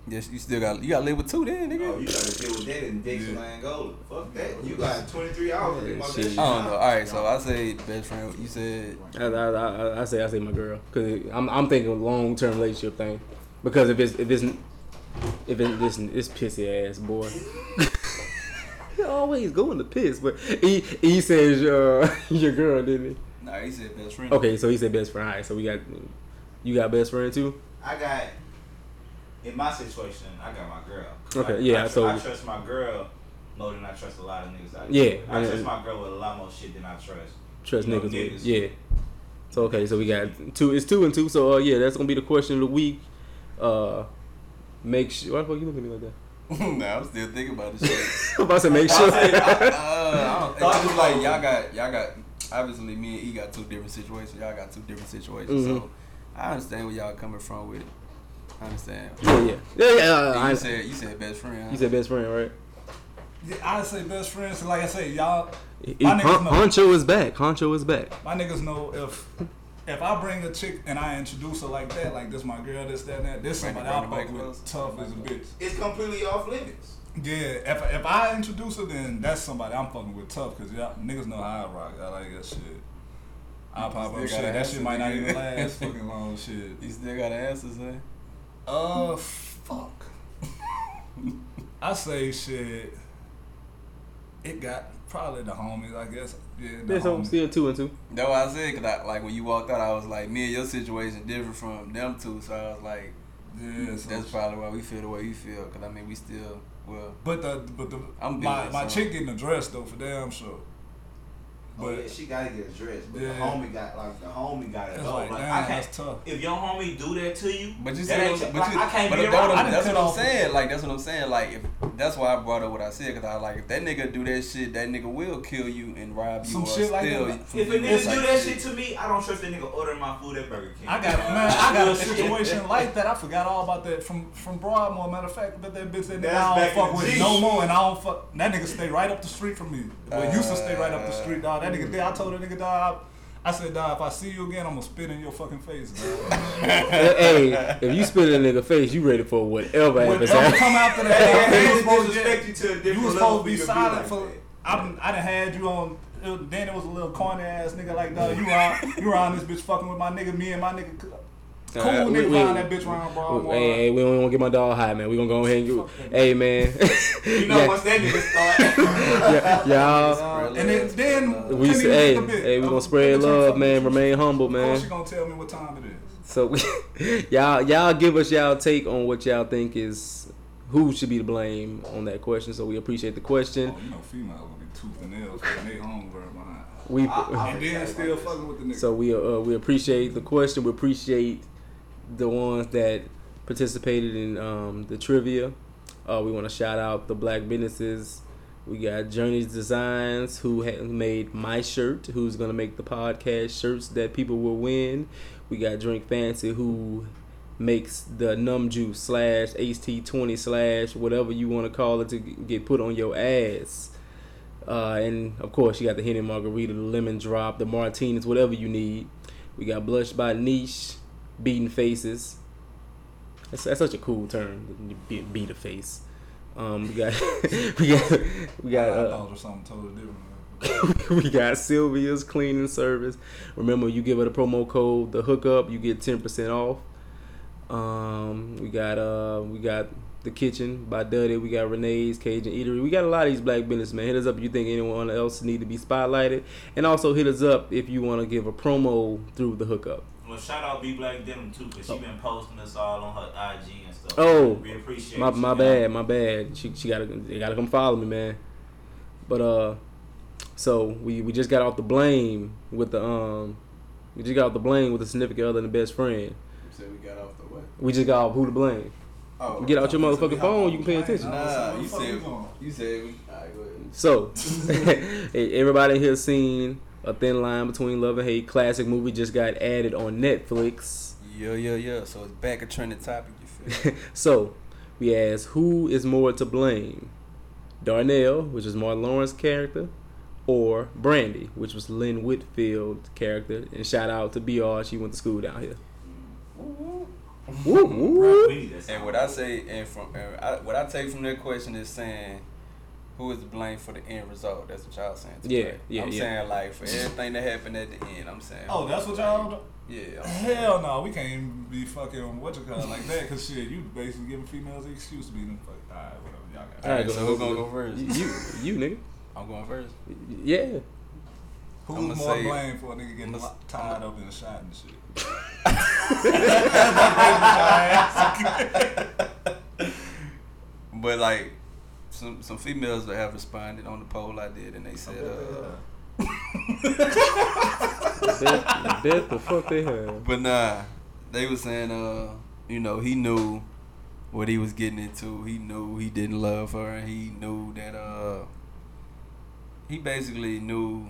Yes, you still got you got to live with two then, nigga. Oh, you got to deal with that in Dixon, Angola. Fuck that. You got twenty-three hours to get my shit. I don't know. All right, so I say best friend. You said I I, I say I say my girl because I'm I'm thinking long term relationship thing because if it's if it's. If it, this this pissy ass boy, he always going to piss. But he he says your your girl, didn't he? Nah, he said best friend. Okay, so he said best friend. All right, so we got you got best friend too. I got in my situation, I got my girl. Okay, I, yeah, I, so I trust my girl more than I trust a lot of niggas. I yeah, I trust my girl with a lot more shit than I trust trust you know, niggas, niggas with. Yeah. So okay, so we got two. It's two and two. So uh, yeah, that's gonna be the question of the week. Uh. Make sure. Why the fuck you looking at me like that? Nah, I'm still thinking about this shit. I'm about to make sure. I, I, uh, I don't, it's just like y'all got, y'all got. Obviously, me and E got two different situations. Y'all got two different situations. Mm-hmm. So I understand where y'all coming from with it. I understand. Yeah, yeah, yeah. yeah uh, you I said you said best friend. Huh? You said best friend, right? Yeah, I say best friends. So like I said, y'all. It, my niggas Hon- know. Honcho is back. Honcho is back. My niggas know if. If I bring a chick and I introduce her like that, like this my girl, this, that, and that, this somebody I'll fuck with tough as a bitch. It's completely off limits. Yeah, if if I introduce her, then that's somebody I'm fucking with tough, because y'all niggas know how I rock. I like that shit. I pop up shit. That shit might not even last fucking long shit. You still got answers, man? Uh, fuck. I say shit. It got... Probably the homies, I guess. Yeah, the There's homies. Still two and two. That's what I said, because like when you walked out, I was like, me and your situation different from them two. So I was like, Yeah, so that's probably why we feel the way we feel. Cause I mean, we still well. But the but the I'm my, my chick getting addressed though for damn sure. But oh, yeah, she gotta get addressed. But yeah. the homie got like the homie got it. Like, like, I can't. That's tough. If your homie do that to you, but you said, but like, you, I can't but be around. That, that's what I'm saying. Like that's what I'm saying. Like if that's why I brought up what I said because I like if that nigga do that shit, that nigga will kill you and rob you. Some or shit steal like that. Like, if a nigga do like that shit to me, I don't trust that nigga ordering my food at Burger King. I got man, I got a situation like that. I forgot all about that from from Broadmoor. Matter of fact, but that bitch that nigga I don't fuck with no more, and I don't fuck that nigga stay right up the street from me. But used to stay right up the street, dog. That nigga, I told that nigga, dog, I said, dog, if I see you again, I'm gonna spit in your fucking face. Hey, if you spit in a nigga face, you ready for whatever happens. Whatever come after that, hey, you was supposed, you to a different you was supposed to be silent like for. I done, I done had you on. It, then it was a little corny ass nigga like, dog, you around, you around this bitch fucking with my nigga, me and my nigga. Cool uh, we, nigga we, around that bitch round, bro. Hey, hey, we don't want to get my dog high, man. We gonna go ahead and you. Hey, man. You know once that nigga start. Y'all. And then, then we say, hey, the hey, we gonna spread love, man. Remain humble, man. Oh, she gonna tell me what time it is. So, we, y'all, y'all give us y'all take on what y'all think is who should be to blame on that question. So we appreciate the question. Oh, you know, females will be tooth and nails when they hungry behind. We I, I and then still like fucking with the nigga. So we uh, we appreciate the question. We appreciate the ones that participated in um, the trivia. Uh, we want to shout out the black businesses. We got Journee's Designs, who ha- made my shirt, who's going to make the podcast shirts that people will win. We got Drink Fancii, who makes the numb juice slash H T twenty slash whatever you want to call it to get put on your ass. Uh, and, of course, you got the Henny Margarita, the Lemon Drop, the Martinis, whatever you need. We got Blush by Niche. Beating faces. That's, that's such a cool term. Beat, beat a face. Um, we got we got we got. Uh, I thought it was something totally different. We got Sylvia's Cleaning Service. Remember, you give her the promo code, the hookup, you get ten percent off. Um, we got uh, we got The Kitchen by Duddy. We got Renae's Cajun Eatery. We got a lot of these black business, man. Hit us up if you think anyone else need to be spotlighted, and also hit us up if you want to give a promo through the hookup. Well, shout out B Black Denim too, cause she been posting us all on her I G and stuff. Oh, we appreciate my my bad, my bad. She she gotta they gotta come follow me, man. But uh, so we, we just got off the blame with the um, we just got off the blame with the significant other and the best friend. You said we got off the what? We just got off who to blame. Oh, get out your motherfucking phone. You can pay attention. Nah, you said you said we. All right, go ahead. So everybody here seen A Thin Line Between Love and Hate, classic movie, just got added on Netflix. Yeah, yeah, yeah. So it's back a trending topic, you feel? So we asked, who is more to blame? Darnell, which is Martin Lawrence's character, or Brandy, which was Lynn Whitfield's character. And shout out to B R, she went to school down here. Woo woo. And what I say, and from and I, what I take from that question is saying, who is to blame for the end result? That's what y'all saying. Today. Yeah, yeah, I'm yeah. saying like for everything that happened at the end. I'm saying. Oh, that's what y'all. Do? Yeah. I'm Hell no, nah, we can't even be fucking what you call it like that because shit, you basically giving females an excuse to be them. Fuck, all right, whatever y'all got. All right, all right so who's gonna go first? You, you nigga. I'm going first. Yeah. Who's more blamed for a nigga getting must, tied up in a shot and shit? But like. Some some females that have responded on the poll I did, and they said, uh, bet, bet the fuck they have. But nah, they were saying, uh, you know, he knew what he was getting into. He knew he didn't love her. He knew that, uh, he basically knew,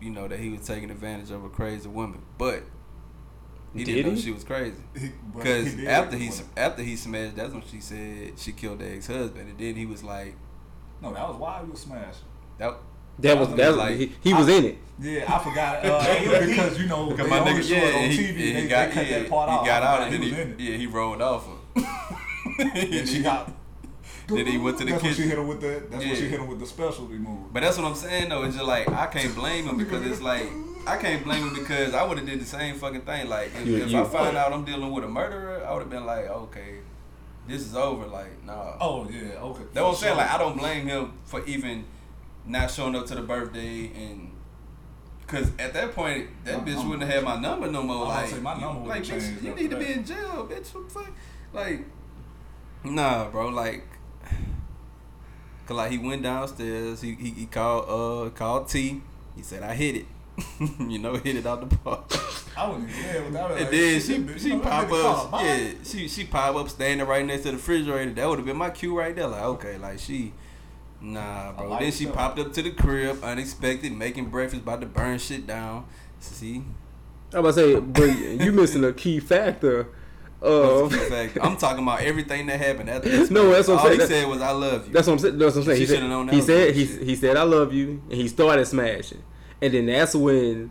you know, that he was taking advantage of a crazy woman. But he did didn't he? know she was crazy. Because after he after he smashed, that's when she said she killed the ex husband, and then he was like, "No, that was why you was smashing." That that was that was like he, he was I, in it. Yeah, I forgot uh, because you know because my nigga yeah, on he, T V, yeah, they, he got they cut yeah, that part he off. got out and then he, he yeah he rolled off her. And she got. Then he went to the that's kitchen. When she hit him with the, that's yeah. when she hit him with the specialty move. But that's what I'm saying though. It's just like I can't blame him because it's like I can't blame him because I would have did the same fucking thing. Like if, you, if you, I find out I'm dealing with a murderer, I would have been like, okay, this is over. Like nah. Oh yeah, okay. That's what I'm saying. Like I don't blame him for even not showing up to the birthday and. Cause at that point, that my bitch number. wouldn't have had my number no more. I'm like say my number you, like, bitch, you need to be in jail, bitch. What the fuck? Like, nah, bro. Like, cause like he went downstairs. He he, he called uh called T. He said, "I hit it." You know, hit it out the park. I wouldn't care without her. And like, then she she, she you know, pop up. Yeah, she she pop up standing right next to the refrigerator. That would have been my cue right there. Like, okay, like she. Nah, bro. Like then she so. popped up to the crib, unexpected, making breakfast, about to burn shit down. See, I'm about to say, but you missing a key factor. Of key factor. I'm talking about everything that happened after this. No, that's what I'm all saying. All he that, said was, "I love you." That's what I'm saying. That's what I'm saying. She should have known that. He said, he, he said, "I love you," and he started smashing, and then that's when.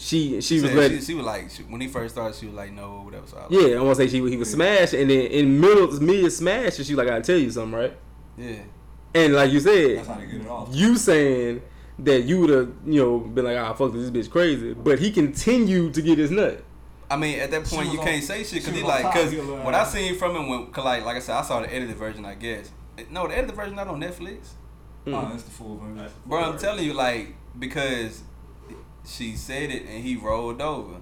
She she, she was like she, she was like she, when he first started she was like no whatever so I yeah like, I want to say she he was yeah. smashed and then in middle mid smash she was like I gotta tell you something right yeah and like you said that's how they get it off. You saying that you would have you know been like ah fuck this bitch crazy but he continued to get his nut. I mean at that point you on, can't say shit cause he like cause like, what I seen from him when cause like like I said I saw the edited version I guess no the edited version not on Netflix mm. oh that's the full version bro I'm telling you like because. She said it and he rolled over,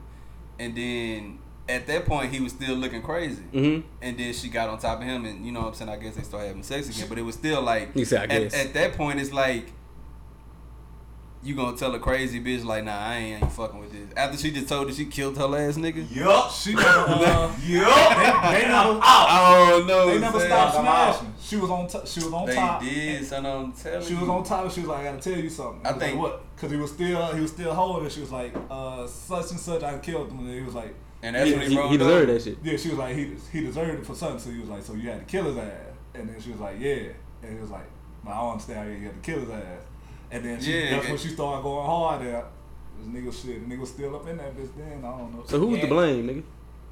and then at that point he was still looking crazy. Mm-hmm. And then she got on top of him, and you know what I'm saying. I guess they started having sex again, but it was still like you said, I at, guess. At that point it's like you gonna tell a crazy bitch like nah I ain't, I ain't fucking with this after she just told her she killed her last nigga. Yup, she never. Uh, yup, they, they never. I don't know. They never stopped smashing. She was on. T- she was on they top. They did, son. I'm telling you. She was on top. And she was like, "I gotta tell you something." I think like, what? Because he was still, he was still holding. She was like, uh, "Such and such, I killed him." And he was like, "And that's he, when he, he rolled." He deserved up. That shit. Yeah, she was like, "He he deserved it for something." So he was like, "So you had to kill his ass." And then she was like, "Yeah." And he was like, "My arm's down here. You had to kill his ass." And then she, yeah, that's yeah. when she started going hard at this nigga shit. The nigga was still up in that bitch. Then I don't know. So who was to blame, nigga?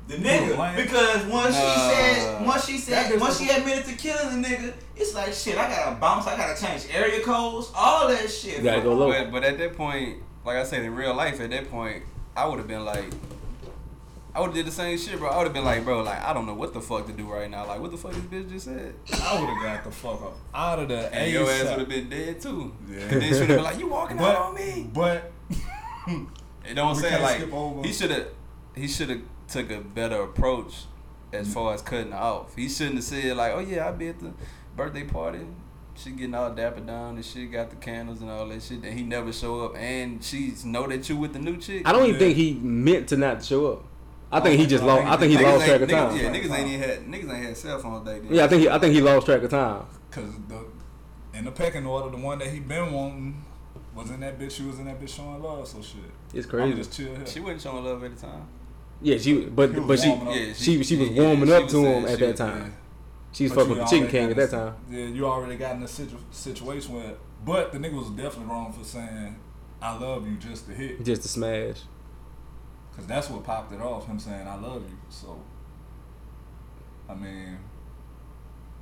The nigga, because once uh, she said, once she said, once she admitted to killing the nigga, it's like shit. I gotta bounce. I gotta change area codes. All that shit. You gotta go low. But, but at that point, like I said, in real life, at that point, I would have been like, I would have did the same shit, bro. I would have been like, bro, like I don't know what the fuck to do right now. Like what the fuck this bitch just said. I would have got the fuck up out of the. And your ass would have been dead too. Yeah. Cause then she would have been like, you walking but, out on me. But you know what I'm saying? Like he should have, he should have. took a better approach as far as cutting her off. He shouldn't have said like, oh yeah, I'll be at the birthday party. She getting all dapper down and she got the candles and all that shit. Then he never show up and she know that you with the new chick. I don't even yeah. think he meant to not show up. I think oh, he just no, lost. Niggas, I think he niggas, lost niggas, track of time. Niggas, yeah, niggas ain't even had niggas ain't had cell phones back then. Yeah, I think he, I think he lost track of time. Cause the in the pecking order, the one that he been wanting was in that bitch. She was in that bitch showing love. So shit, it's crazy. I'm just chill here. She wasn't showing love at the time. Yeah, she but but she, yeah, she she she was warming yeah, up was to him at that time. Yeah. She was but fucking with the Chicken King at that time. Yeah, you already got in a situ- situation where, but the nigga was definitely wrong for saying, "I love you" just to hit, just to smash. Cause that's what popped it off. Him saying, "I love you." So, I mean,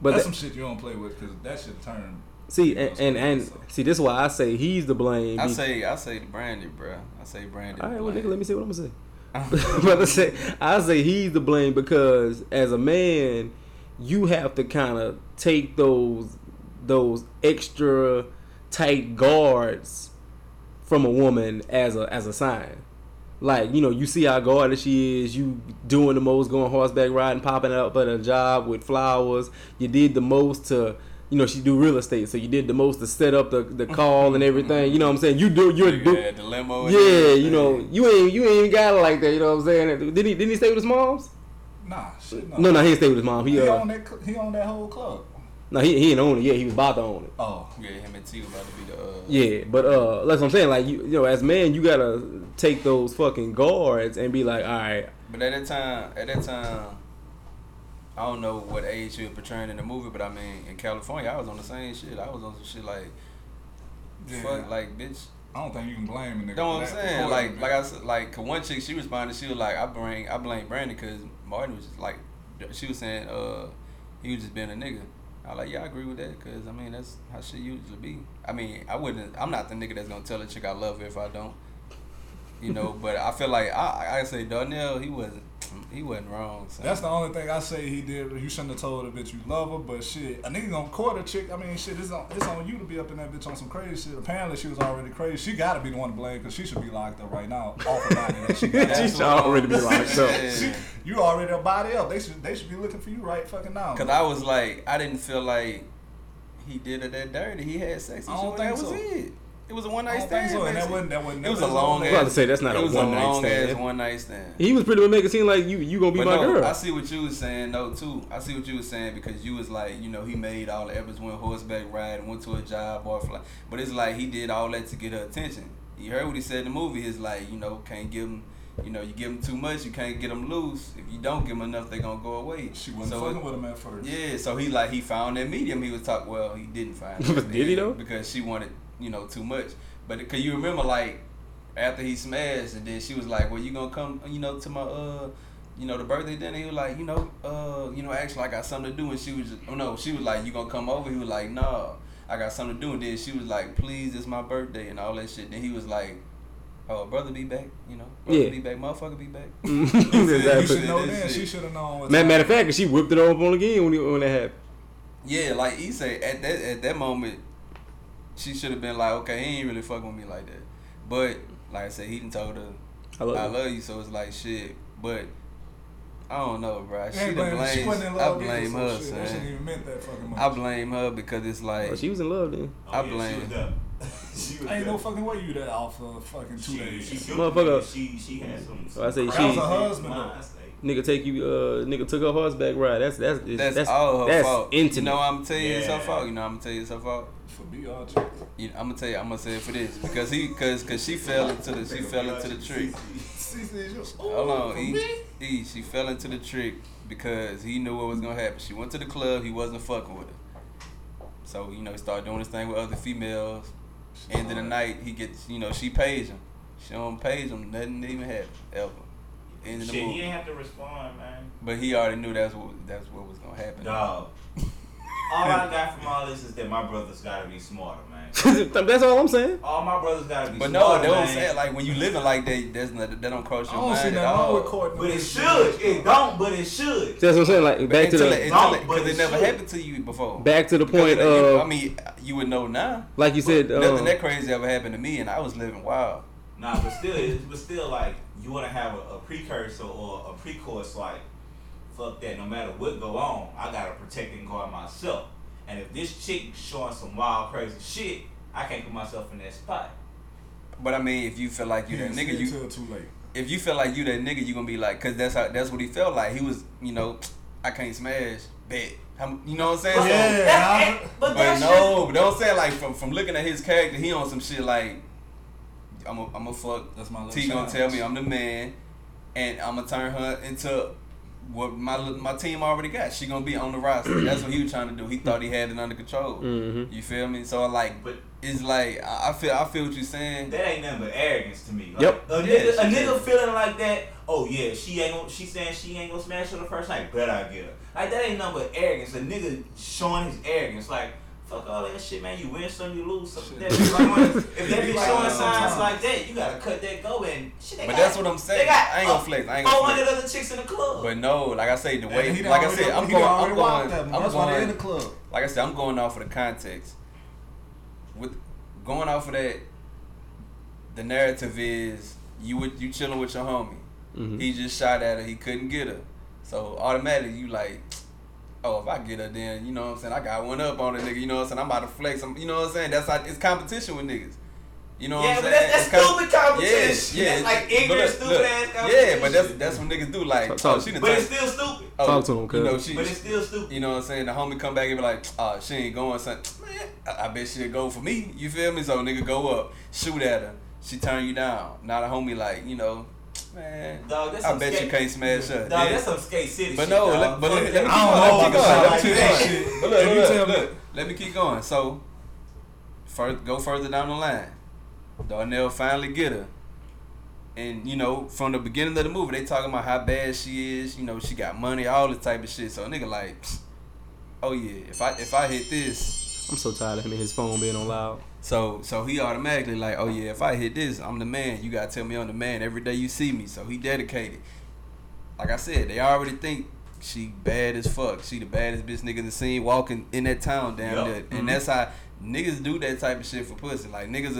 but that's that, some shit you don't play with because that shit turned. See and and, and so. see, this is why I say he's the blame. I say I say Brandy, bro. I say Brandy. All right, well, nigga, let me see what I'm gonna say. But I say, I say he's to blame because as a man, you have to kind of take those those extra tight guards from a woman as a as a sign. Like, you know, you see how guarded she is. You doing the most, going horseback riding, popping up at a job with flowers. You did the most to, you know, she do real estate, so you did the most to set up the, the call and everything. You know what I'm saying? You do your yeah, do, the limo. And yeah, you know, you ain't you ain't even got it like that. You know what I'm saying? Didn't he didn't he stay with his moms? Nah, shit. No, no, no he didn't stay with his mom. He, he uh, owned that he owned that whole club. No, he he didn't own it. Yeah, he was about to own it. Oh, yeah, him and T was about to be the. Uh, yeah, but uh, that's what I'm saying. Like you, you know, as man, you gotta take those fucking guards and be like, all right. But at that time, at that time. I don't know what age you were portraying in the movie, but I mean, in California, I was on the same shit. I was on some shit like, yeah. fuck, like, bitch. I don't think you can blame a nigga. You know what I'm saying? Like, like I said, like, one chick, she responded, she was like, I blame, I blame Brandy because Martin was just like, she was saying, uh, he was just being a nigga. I was like, yeah, I agree with that because, I mean, that's how shit usually be. I mean, I wouldn't, I'm not the nigga that's going to tell a chick I love her if I don't, you know, but I feel like, I, I say Darnell, he wasn't. he wasn't wrong. So. That's the only thing I say he did. You shouldn't have told a bitch you love her, but shit, a nigga gonna court a chick. I mean, shit, it's on, it's on you to be up in that bitch on some crazy shit. Apparently, she was already crazy. She gotta be the one to blame because she should be locked up right now. Off her body. She, she should already be locked up. she, you already a body up. They should they should be looking for you right fucking now. Because I was like, I didn't feel like he did her that dirty. He had sex. And I don't think so. That was it. It was a one night stand. So. And that wasn't, that wasn't, that it was, was a long. Ass, I was about to say that's not a one night stand. It was a long ass one night stand. He was pretty much making it seem like you you gonna be but my no, girl. I see what you was saying though too. I see what you was saying because you was like you know he made all the efforts, went horseback riding, went to a job, boy fly. But it's like he did all that to get her attention. You heard what he said in the movie. It's like you know can't give him. You know, you give them too much, you can't get them loose. If you don't give them enough, they're going to go away. She wasn't so fucking it, with him at first. Yeah, so he like, he found that medium. He was talking, well, he didn't find it. Did he though? Because she wanted, you know, too much. But because you remember, like, after he smashed, and then she was like, well, you going to come, you know, to my, uh, you know, the birthday dinner? He was like, you know, uh, you know, actually I got something to do. And she was, just, oh no, she was like, you going to come over? He was like, no, nah, I got something to do. And then she was like, please, it's my birthday and all that shit. Then he was like, oh, brother be back, you know. Brother yeah. be back, motherfucker be back. Exactly. You should know then. She should have known. Matter, matter of fact, she whipped it up on again when, he, when that happened. Yeah, like he said, at that at that moment, she should have been like, okay, he ain't really fucking with me like that. But, like I said, he done told her, I love, I love you, so it's like, shit. But, I don't know, bro. She done blames, she I blame her, shit. Son. She didn't even meant that fucking much. I blame her because it's like. Well, she was in love then. Oh, I blame yeah, her. Ain't dead. No fucking way you that off for fucking two she, days. She, she motherfucker. She, she had some. So I say she. Her husband though. Nigga take you. Uh, nigga took her horseback ride. That's that's that's, that's, that's all her that's fault. Intimate. You know I'm telling you yeah. it's her fault. You know I'm telling you it's her fault. For me, all you know, I'm gonna tell you. I'm gonna say it for this because he because because she fell into the she fell into the trick. Hold on, E, E. She fell into the trick because he knew what was gonna happen. She went to the club. He wasn't fucking with her. So you know he started doing his thing with other females. End of the night, he gets, you know, she pays him. She don't pay him, nothing even happened, ever. End of the Shit, movie. He didn't have to respond, man. But he already knew that's what that's what was gonna happen. Dog. All I got from all this is that my brother's gotta be smarter, man. That's all I'm saying. All my brothers gotta be but smarter. But no, they don't say it. Like when you living like that, that's not, that don't cross your I don't mind see that at all. Recording but it should. It don't. But it should. That's what I'm saying. Like back but to the because it, it, it never should. Happened to you before. Back to the point of uh, I mean, you would know now. Like you said, nothing um, that crazy ever happened to me, and I was living wild. Nah, but still, but still, like you want to have a, a precursor or a precourse, like. Fuck that, no matter what go on, I gotta protect and guard myself. And if this chick showing some wild, crazy shit, I can't put myself in that spot. But I mean, if you feel like you that nigga, you too late. If you feel like you that nigga, you gonna be like, cause that's how that's what he felt like. He was, you know, I can't smash, bet. You know what I'm saying? But, yeah, that's, but, but no, but don't say like from from looking at his character, he on some shit like, I'm a I'm a fuck. That's my T gonna tell me I'm the man, and I'm gonna turn her into. What my my team already got. She gonna be on the roster. That's what he was trying to do. He thought he had it under control. Mm-hmm. You feel me? So I like, but it's like I feel I feel what you're saying. That ain't nothing but arrogance to me. Like, yep. A nigga, yeah, a nigga feeling like that. Oh yeah, she ain't. Gonna, she saying she ain't gonna smash her the first night. Bet I get her. Like that ain't nothing but arrogance. A nigga showing his arrogance. Like fuck all that shit, man. You win some, you lose some. That like, if they be showing signs like that, you gotta cut that go and shit. But got, that's what I'm saying. I ain't gonna flex. I ain't gonna flex. four hundred other chicks in the club. But no, like I say, the way, and he like already, I said, I'm going, I'm going, them. I'm that's going. Why they in the club. Like I said, I'm going off of the context. With going off of that, the narrative is you would you chilling with your homie. Mm-hmm. He just shot at her. He couldn't get her. So automatically, you like. Oh, if I get her, then, you know what I'm saying, I got one up on a nigga, you know what I'm saying, I'm about to flex, I'm, you know what I'm saying, that's like, it's competition with niggas, you know what yeah, I'm saying. Yeah, but that's, that's com- stupid competition, yeah, yeah, that's like ignorant, stupid-ass competition. Yeah, but that's that's what niggas do, like, talk, talk, oh, she done But talk, it's still stupid. Oh, talk to them, cuz. You know, she, but it's still stupid. You know what I'm saying, the homie come back and be like, oh, she ain't going, son, man, I, I bet she'll go for me, you feel me, so nigga go up, shoot at her, she turn you down, now the homie like, you know. Man, dog, that's I bet skate. You can't smash her. Dog, yeah. That's some skate city but shit. No, let, but no, let, let me keep going. Let me keep going. Look, look, look, let me keep going. So, further, go further down the line. Darnell finally get her. And, you know, from the beginning of the movie, they talking about how bad she is. You know, she got money, all this type of shit. So, a nigga like, oh, yeah, if I if I hit this. I'm so tired of him and his phone being on loud. So so he automatically like, oh yeah, if I hit this, I'm the man. You gotta tell me I'm the man every day you see me. So he dedicated. like I said, they already think she bad as fuck. She the baddest bitch nigga in the scene walking in that town down yep. there. And mm-hmm. that's how niggas do that type of shit for pussy. Like niggas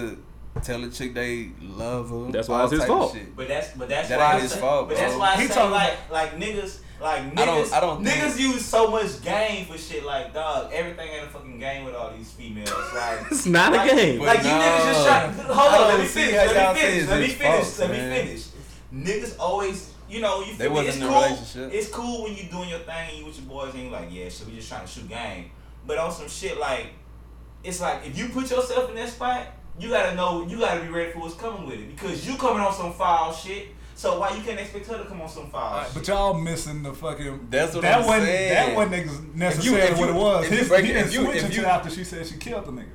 are telling chick they love her. That's why it's his fault. But that's but that's that why ain't his fault. But bro. That's why I he say like like niggas like niggas I don't, I don't niggas think. Use so much game for shit. Like dog, everything ain't a fucking game with all these females. Like it's not like, a game. Like you no, niggas just trying. Hold on, let me finish. Let me finish. Let me finish. Let me finish. Niggas always. You know, you feel me? It's cool. It's cool when you doing your thing and you with your boys and you like, yeah, shit, we just trying to shoot game. But on some shit like, it's like if you put yourself in that spot, you gotta know, you gotta be ready for what's coming with it because you coming on some foul shit. So why you can't expect her to come on some foul right, shit? But y'all missing the fucking. That's what that I'm wasn't, saying. That wasn't necessarily what it was. If you, if he didn't switch until after she said she killed the nigga.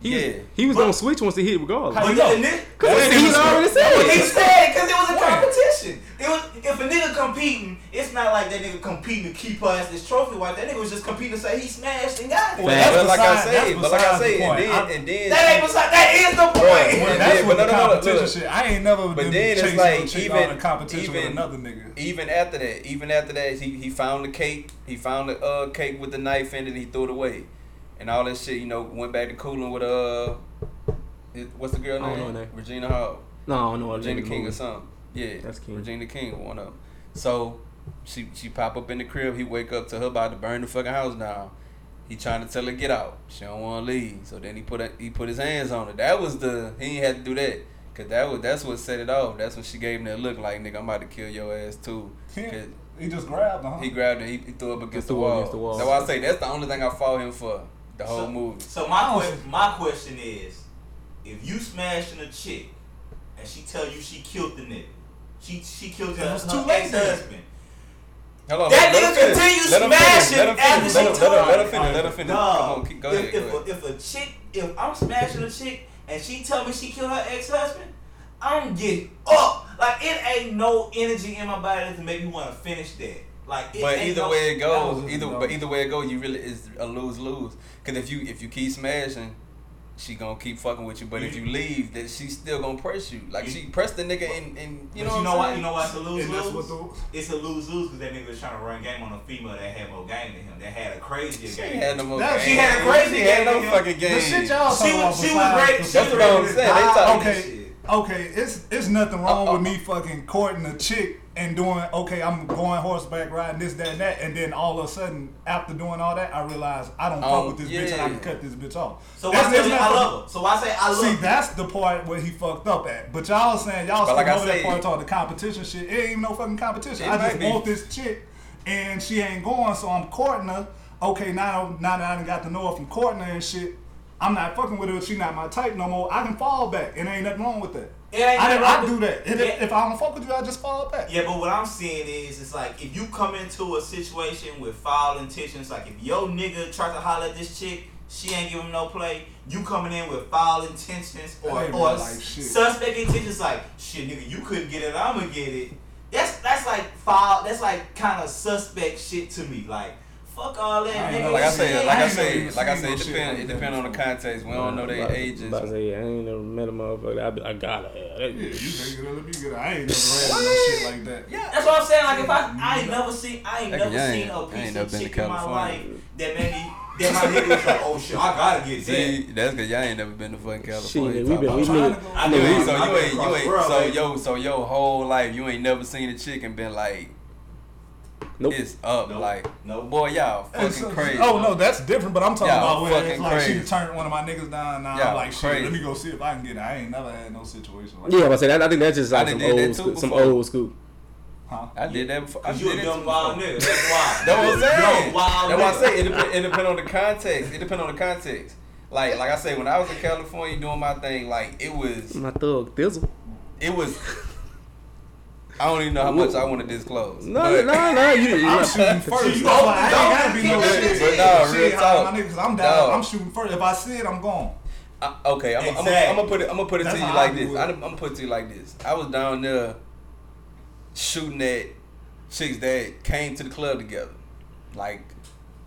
He yeah. was, he was but, gonna switch once he hit regardless. How you know? Because he already said it. He said because it was a competition. It was if a nigga competing, it's not like that nigga competing to keep her as this trophy. Why that nigga was just competing to say he smashed and got it. Well, that's but beside, like I said, but like I said, and then, and then that ain't beside, that is the point. Right, well, that's what the competition look, shit. I ain't never been chasing like, even a competition even, with another nigga. Even after that, even after that, he he found the cake. He found the uh cake with the knife in it. He threw it away. And all that shit, you know, went back to cooling with, uh, what's the girl name? I don't know her name. Regina Hall. No, I don't know. Regina King or something. Yeah. That's King. Regina King, one of them. So, she she pop up in the crib. He wake up to her about to burn the fucking house down. He trying to tell her get out. She don't want to leave. So then he put a, he put his hands on her. That was the, he ain't had to do that. Because that was, that's what set it off. That's when she gave him that look like, nigga, I'm about to kill your ass too. He just grabbed her. He grabbed her. He, he threw up against the wall. Against the wall. So I say that's the only thing I fought him for. The whole so, movie. So my question, my question is, if you smashing a chick and she tell you she killed the nigga, she she killed her, her ex-husband. Hello, that nigga continues smashing after she told him. Let her finish. Let her finish. No, go ahead. If, if a chick, if I'm smashing a chick and she tell me she killed her ex-husband, I'm getting up. Like it ain't no energy in my body to make me want to finish that. Like it but either no, way it goes, no, either no. but either way it goes, you really is a lose lose. Cause if you if you keep smashing, she gonna keep fucking with you. But if you leave, that she's still gonna press you. Like she pressed the nigga and and you know you what know what you know why it's a lose lose. It's a lose lose because that nigga was trying to run game on a female that had more game than him. That had a crazier game. She had no more game. She had a crazy she game. Had no fucking game. The shit y'all she was she was ready. That's what I'm saying. They talking okay. Shit. Okay, it's it's nothing wrong uh, uh, with me fucking courting a chick and doing, okay, I'm going horseback riding, this, that, and that, and then all of a sudden, after doing all that, I realize I don't oh, fuck with this yeah. bitch and I can cut this bitch off. So that's, I say I love her. So I say I love her. See, that's the part where he fucked up at. But y'all saying, y'all still know that part of the competition shit. It ain't even no fucking competition. I just want this chick and she ain't going, so I'm courting her. Okay, now, now that I done got to know her from courting her and shit, I'm not fucking with her. She not my type no more. I can fall back. It ain't nothing wrong with that. It ain't I, I do that. It, yeah. If I don't fuck with you, I just fall back. Yeah, but what I'm saying is, it's like if you come into a situation with foul intentions, like if your nigga tries to holler at this chick, she ain't give him no play. You coming in with foul intentions or, or like suspect intentions, like shit, nigga, you couldn't get it, I'ma get it. That's that's like foul. That's like kind of suspect shit to me, like. Fuck all that, nigga. Like I said, like I said, like I said, it depends. It depends on the context. We don't know their ages. I ain't never met a motherfucker. I gotta. Yeah, you take it up, you get it. I ain't never had no shit like that. Yeah, that's what I'm saying. Like if I, I ain't never seen, I ain't never seen a piece of chick in my life that made me. Then my nigga was like, oh shit, I gotta get See, that. That's because y'all ain't never been to fucking California. Shit, we been, we been. I know. So you ain't, you ain't. So yo, so your whole life, you ain't never seen a chick and been like. Nope. It's up nope. like no nope. boy y'all fucking so, crazy. Oh no, that's different. But I'm talking y'all about where it's like crazy. She turned one of my niggas down. Now I'm like, shit, let me go see if I can get it. I ain't never had no situation like yeah, that. Yeah, but I say that I think that's just like some old, school, some old school. Huh? I yeah. did that before. I did you a dumb wild nigga. That's why. That's what I'm saying. That's why I say it depends. It depends on the context. It depends on the context. Like like I say, when I was in California doing my thing, like it was my thug thizzle. It was. I don't even know how much I want to disclose. No, but no, no. You, you I'm shooting first. So I ain't got to be no shit. But no, real talk. My niggas, I'm down. No. I'm shooting first. If I see it, I'm gone. I, okay, I'm exactly. I'm gonna put it. I'm gonna put it That's to you like I this. I, I'm gonna put it to you like this. I was down there shooting at chicks that came to the club together, like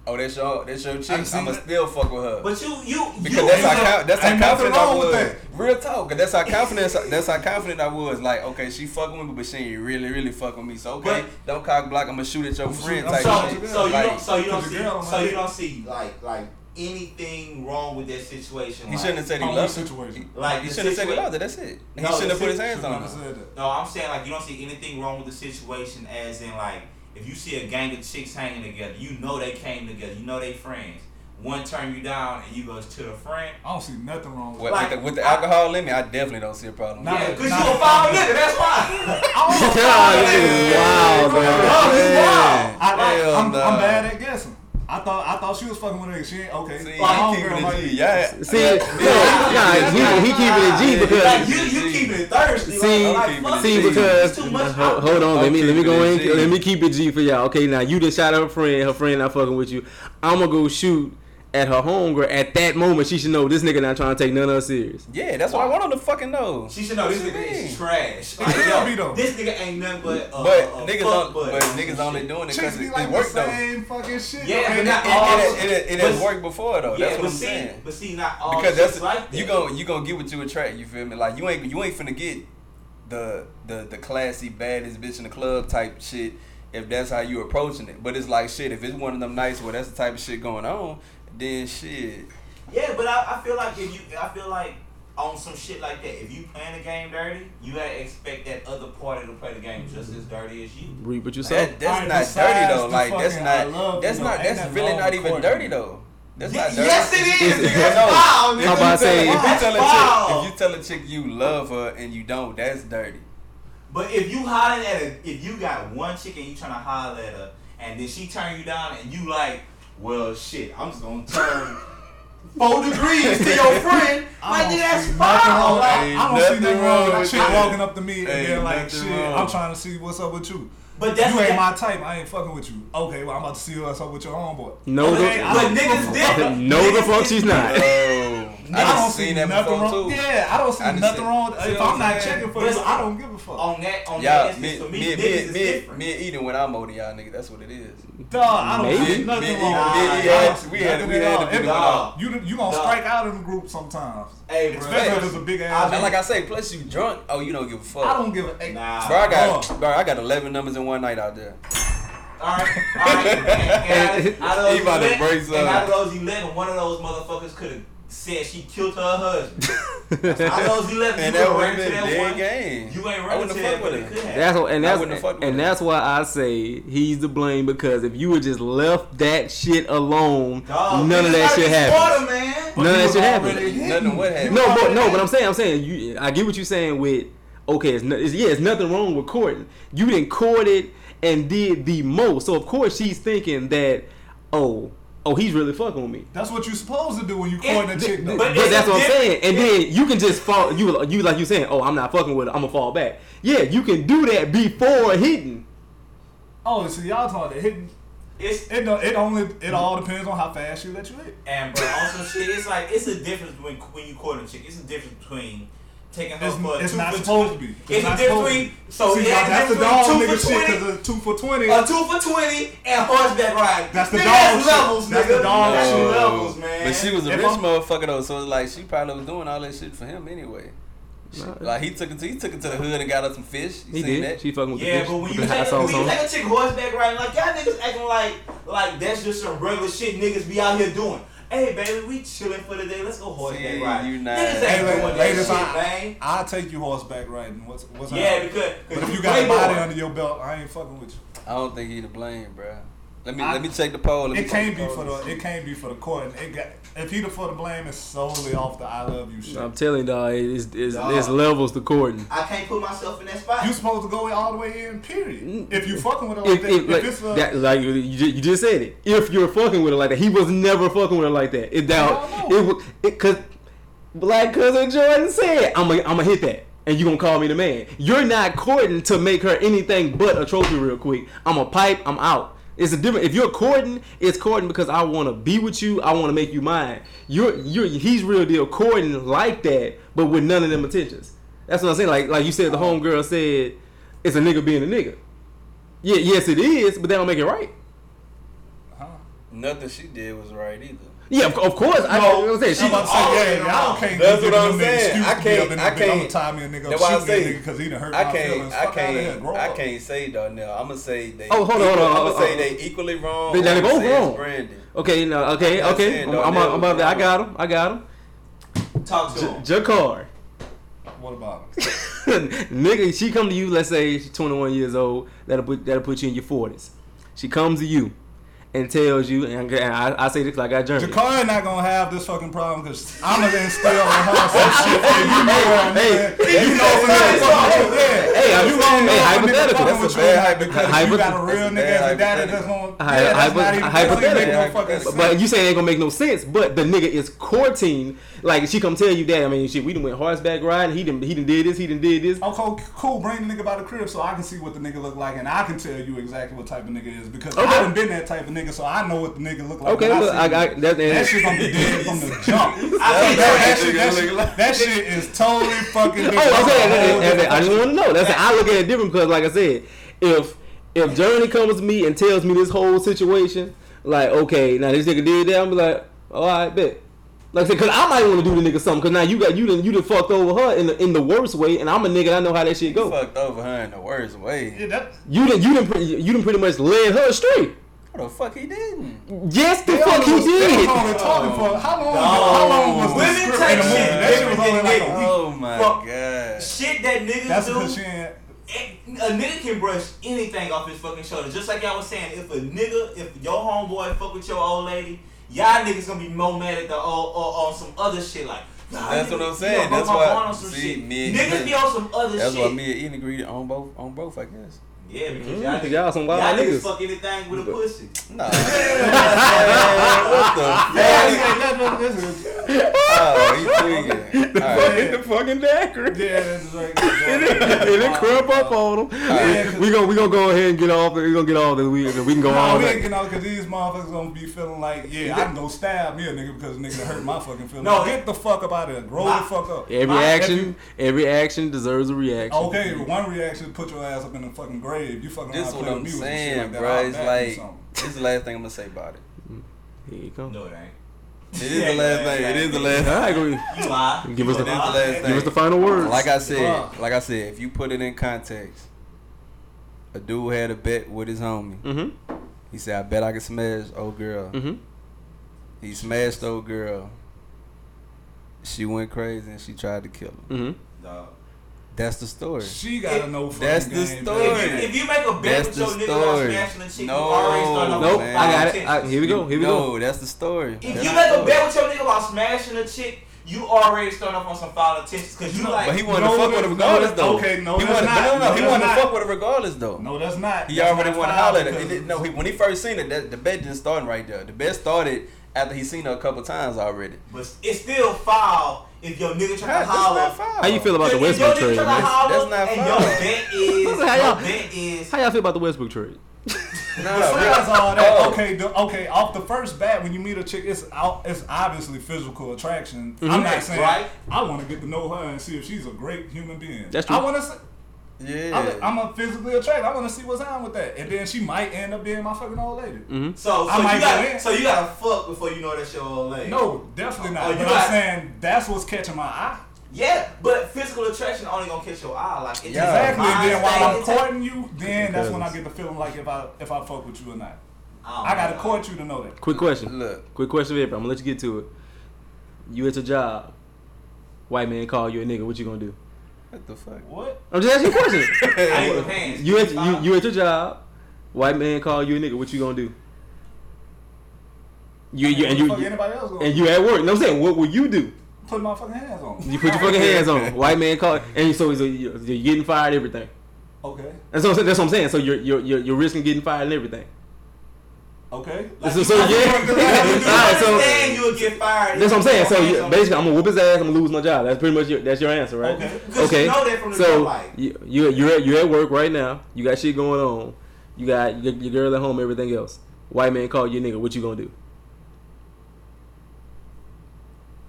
oh, that's your, that's your chick, I'ma still fuck with her. But you, you, because you, that's, you how, know, that's how confident I was. That. Real talk, because that's how confident, that's how confident I was. Like, okay, she fucking with me, but she ain't really, really fucking with me. So okay, but, don't cock block. I'ma shoot at your I'm friend shoot, type so, shit. So you like, don't, so you don't see, so you don't see like, like. anything wrong with that situation. He like, shouldn't have said he loved it. Like, he shouldn't have said he loved it. That's it. He no, shouldn't have put his hands on her. No, I'm saying, like, you don't see anything wrong with the situation as in, like, if you see a gang of chicks hanging together, you know they came together. You know they friends. One turn you down and you go to the friend. I don't see nothing wrong with, well, like, with the, with the I, alcohol limit, I definitely don't see a problem. Not, yeah, because you a foul nigga, that's why. I'm a foul nigga. Wow, man. I'm bad at guessing. I thought I thought she was fucking with her. She ain't okay. See, like, he keeping it G. Yeah. See, yeah. Yeah. Nah, he, he keeping it G because like, you you keeping it thirsty. See, like, like, see, because too much. Ho- hold on, I'm let me let me go in. G. Let me keep it G for y'all. Okay, now you just shot her friend. Her friend not fucking with you. I'm gonna go shoot at her homegirl. At that moment, she should know this nigga not trying to take none of her serious. Yeah, that's wow. what I want him to fucking know. She should know this nigga is trash. Like, yo, this nigga ain't nothing but a, but, a, a niggas fuck but, but niggas only doing it because it, like it worked though. Same fucking shit. Yeah, but I mean, not it, all it, it, it, it but, has worked before though. Yeah, that's what I'm see, saying. But see, not all because that's like that. You gon' you gonna get what you attract. You feel me? Like you ain't you ain't finna get the the the classy baddest bitch in the club type shit if that's how you approaching it. But it's like shit. If it's one of them nights where that's the type of shit going on. Then shit. Yeah, but I, I feel like if you, I feel like on some shit like that, if you playing the game dirty, you gotta expect that other party to play the game just as dirty as you. Read what you said. That, that's not dirty though. Like that's not. That's not. That's really not even dirty though. That's not dirty. Yes, it is. How about I say if you tell a chick, if you tell a chick you love her and you don't, that's dirty. But if you hollering at a, if you got one chick and you trying to holler at her, and then she turn you down and you like. Well, shit, I'm just going to turn four degrees to your friend. Like, nigga, that's foul. Like, I don't see nothing wrong with a chick walking up to me and being like, shit, wrong. I'm trying to see what's up with you. But that's, you ain't that, my type. I ain't fucking with you. Okay, well, I'm about to see what's up with your homeboy. No, okay, the, but niggas different. No, the fuck she's not. Oh, I don't see that nothing wrong. Too. Yeah, I don't see I nothing wrong. If I'm not checking for you, I don't give a fuck. On that, on that, for me, niggas different. Me and Eden when I'm older, y'all niggas, that's what it is. Dog, I don't Maybe. see nothing Maybe. wrong. Maybe. Maybe. We had, we had, we had to be You you gonna Duh. strike out in the group sometimes. Hey, especially if it's a big ass. Like I say, plus you drunk. Oh, you don't give a fuck. I don't give a fuck. Nah, bro, I got, bro, I got eleven numbers in one night out there. All right, all right. And, and out of those eleven, one of those motherfuckers could have said she killed her husband. Out of those eleven, and you that ran to that dead one. Game. You ain't running to that one. That's what, and that's and, and, and that's why I say he's to blame because if you would just left that shit alone, dog, none of that shit happened. None of that shit happened. Nothing of what happened. No, but no, but I'm saying, I'm saying, you, I get what you're saying with. Okay, it's, no, it's yeah, it's nothing wrong with courting. You didn't court it and did the most. So, of course, she's thinking that, oh, oh, he's really fucking with me. That's what you're supposed to do when you court a chick. But, but that's what I'm saying. And then you can just fall, you, you like you saying, oh, I'm not fucking with her. I'm going to fall back. Yeah, you can do that before hitting. Oh, so y'all talking about hitting. It's, it it only it all depends on how fast you let you hit. And, bro, also shit, it's like, it's a difference between when you court a chick. It's a difference between... Taking her it's, for a it's two not for supposed twenty. To be. It's, it's a difference between so see, yeah, that's the dog nigga shit because a two for twenty, a two for twenty, and horseback ride. That's the dog that's levels, that's nigga. That's the dog no. shit levels, man. But she was a if rich I'm, motherfucker though, so it's like she probably was doing all that shit for him anyway. Right. Like he took it, to, he took it to the hood and got her some fish. You he seen did. That? She fucking with yeah, the fish. Yeah, but when you take, when you take a chick horseback riding, like y'all niggas acting like like that's just some regular shit niggas be out here doing. Hey, baby, we chilling for the day. Let's go horseback riding. Niggas ain't doing that shit, man. I'll take you horseback riding. What's, what's yeah, out? Because but if you got a body under your belt, I ain't fucking with you. I don't think he to blame, bro. Let me I, let me check the poll. It can't be for the it can't be for the court. It got if he the for the blame is solely off the I love you shit. I'm telling you, dog, it's it's, dog, it's levels to courting. I can't put myself in that spot. You supposed to go all the way in. Period. If you fucking with her like if, that, if, if like, it's a, that, like you, you just said it. If you're fucking with her like that, he was never fucking with her like that. It doubt it was it cause Black cousin Jordan said, I'm gonna I'm gonna hit that. And you gonna call me the man. You're not courting to make her anything but a trophy real quick. I'm a pipe. I'm out. It's a different. If you're courting, it's courting because I want to be with you. I want to make you mine. You're, you're. He's real deal courting like that, but with none of them intentions. That's what I'm saying. Like, like you said, the homegirl said, "It's a nigga being a nigga." Yeah, yes, it is, but that don't make it right. Uh-huh. nothing she did was right either. Yeah, of, of course. No, I, I was saying, she was all yeah, yeah, I can't that's what I'm saying. I can't. I can't. Time me a nigga. That's what I say. Because he done hurt my feelings. I can't. I can't say Darnell. I'm gonna say they. Oh, hold on, hold on. I'm gonna say they equally wrong. They both wrong. Brandy. Okay, no, okay, okay. I'm, I'm, I'm up there. I got him. I got him. Talk to him. Jakar. What about him? Nigga, she come to you. Let's say she's twenty-one years old. That'll put that'll put you in your forties. She comes to you. And tells you, and I, I say this like I Journey. Jakar not gonna have this fucking problem because I'm gonna instill on her some shit. Hey, you know what I'm saying? You know what I'm saying? Hey, I'm saying, hey, hypothetical. That's a bad hypothetical. You got a real nigga as a daddy that's gonna. Hypothetical. But you say it ain't gonna make no sense. But the nigga is courting. Like she come tell you that. I mean, shit, we done went horseback riding. He done, he done did this. He done did this. Okay, cool. Bring the nigga by the crib so I can see what the nigga look like, and I can tell you exactly what type of nigga is because I done been that type of nigga. So I know what the nigga look like. Okay, look, I, I, I, that, that shit gonna be dead from the jump. I that, that, shit, that, shit, like. that shit is totally fucking. Different. Oh, okay, okay, I just want to know. That's I look at it different because, like I said, if if Journey comes to me and tells me this whole situation, like, okay, now this nigga did that, I'm like, all right, bet. Like I said, cause I might want to do the nigga something, cause now you got you done you done fucked over her in the in the worst way, and I'm a nigga, I know how that shit go. You fucked over her in the worst way. Yeah, that, you done you done you done pretty much led her straight. What the fuck he didn't? Yes, the they fuck he was, did. How long, oh. how long, how long was this script in the movie? That was only like a week. Oh my fuck. God. Shit that niggas That's do. Shit. A nigga can brush anything off his fucking shoulders. Just like y'all was saying, if a nigga, if your homeboy fuck with your old lady, y'all niggas gonna be more mad at the old or on some other shit like. Nah, that's nigga, what I'm saying. That's why. See, shit. Me and niggas be on some other that's shit. That's why me and Ian agreed on both. On both, I guess. Yeah, because mm-hmm. y'all, niggas, y'all some wild y'all niggas. niggas fuck anything with a pussy. Nah. What the fuck? Oh, he tweaking. The, right. the fucking dagger. Yeah, that's right. And then crump up on them. Right. We're going we to go ahead and get off. We're going to get off this week. We can go no, on. No, we ain't getting off because these motherfuckers going to be feeling like, yeah, I can go stab me a nigga because a nigga hurt my fucking feelings. No, get the fuck up out of here. Grow my, the fuck up. Every my, action every, every action deserves a reaction. Okay, one reaction put your ass up in the fucking grave. You fucking this is what I'm saying, like bro. It's like this is the last thing I'm gonna say about it. Here you go. No, it ain't. It is yeah, the last yeah, thing. Yeah, it yeah. is the last. I agree. You lie. Give us the, the last thing. Give us the final words. Like I said, like I said, if you put it in context, a dude had a bet with his homie. Mm-hmm. He said, "I bet I can smash old girl." Mm-hmm. He smashed old girl. She went crazy and she tried to kill him. Mm-hmm. Dog. That's the story. She gotta know. That's the game, story. If you, if you make a bet that's with your nigga about smashing a chick, no, you already starting off. Nope, man. I got it. I, here we go. Here we no, go. No, that's the story. If that's you make story. a bet with your nigga about smashing a chick, you already starting off on some foul intentions because you like. But he wanted no, to fuck with her regardless, though. Okay, no, he that's not. No, no, he wanted to fuck with her regardless, though. No, that's not. He that's already wanted to holler at her. No, he, when he first seen it, that, the bet didn't start right there. The bet started after he seen her a couple times already. But it's still foul. If your nigga trying to holler, how you feel about the Westbrook trade? That's not foul. Your bet is, how y'all, bet is how y'all feel about the Westbrook trade? No, besides all that, okay, the, okay. Off the first bat, when you meet a chick, it's it's obviously physical attraction. Mm-hmm. I'm not saying right? I want to get to know her and see if she's a great human being. That's true. I want to. Yeah, I'm a physically attracted. I want to see what's on with that, and then she might end up being my fucking old lady. Mm-hmm. So, so I might you got so you gotta fuck before you know that's your old lady. No, definitely not. Oh, you but got, I'm saying that's what's catching my eye. Yeah, but physical attraction only gonna catch your eye, like it yeah. exactly. And then while I'm courting you, then that's when I get the feeling like if I if I fuck with you or not. I, I gotta know. court you to know that. Quick question. Look, quick question, here, I'm gonna let you get to it. You at your job, white man call you a nigga. What you gonna do? What the fuck? What? I'm just asking a question. I ain't paying. You at you, you at your job, white man call you a nigga. What you gonna do? You you and you and you at work. You know what I'm saying, what will you do? Put my fucking hands on. You put your fucking hands on. White man call, and so you're getting fired. Everything. Okay. And so that's what I'm saying. So you're you're you're, you're risking getting fired and everything. Okay. Like so, so yeah. Right, so, you'll get fired. That's what I'm saying. So yeah, basically, I'm gonna whoop his ass. I'm gonna lose my job. That's pretty much your, that's your answer, right? Okay. Okay. You know that from the so you you you're at, you're at work right now. You got shit going on. You got your, your girl at home. Everything else. White man call you nigga. What you gonna do?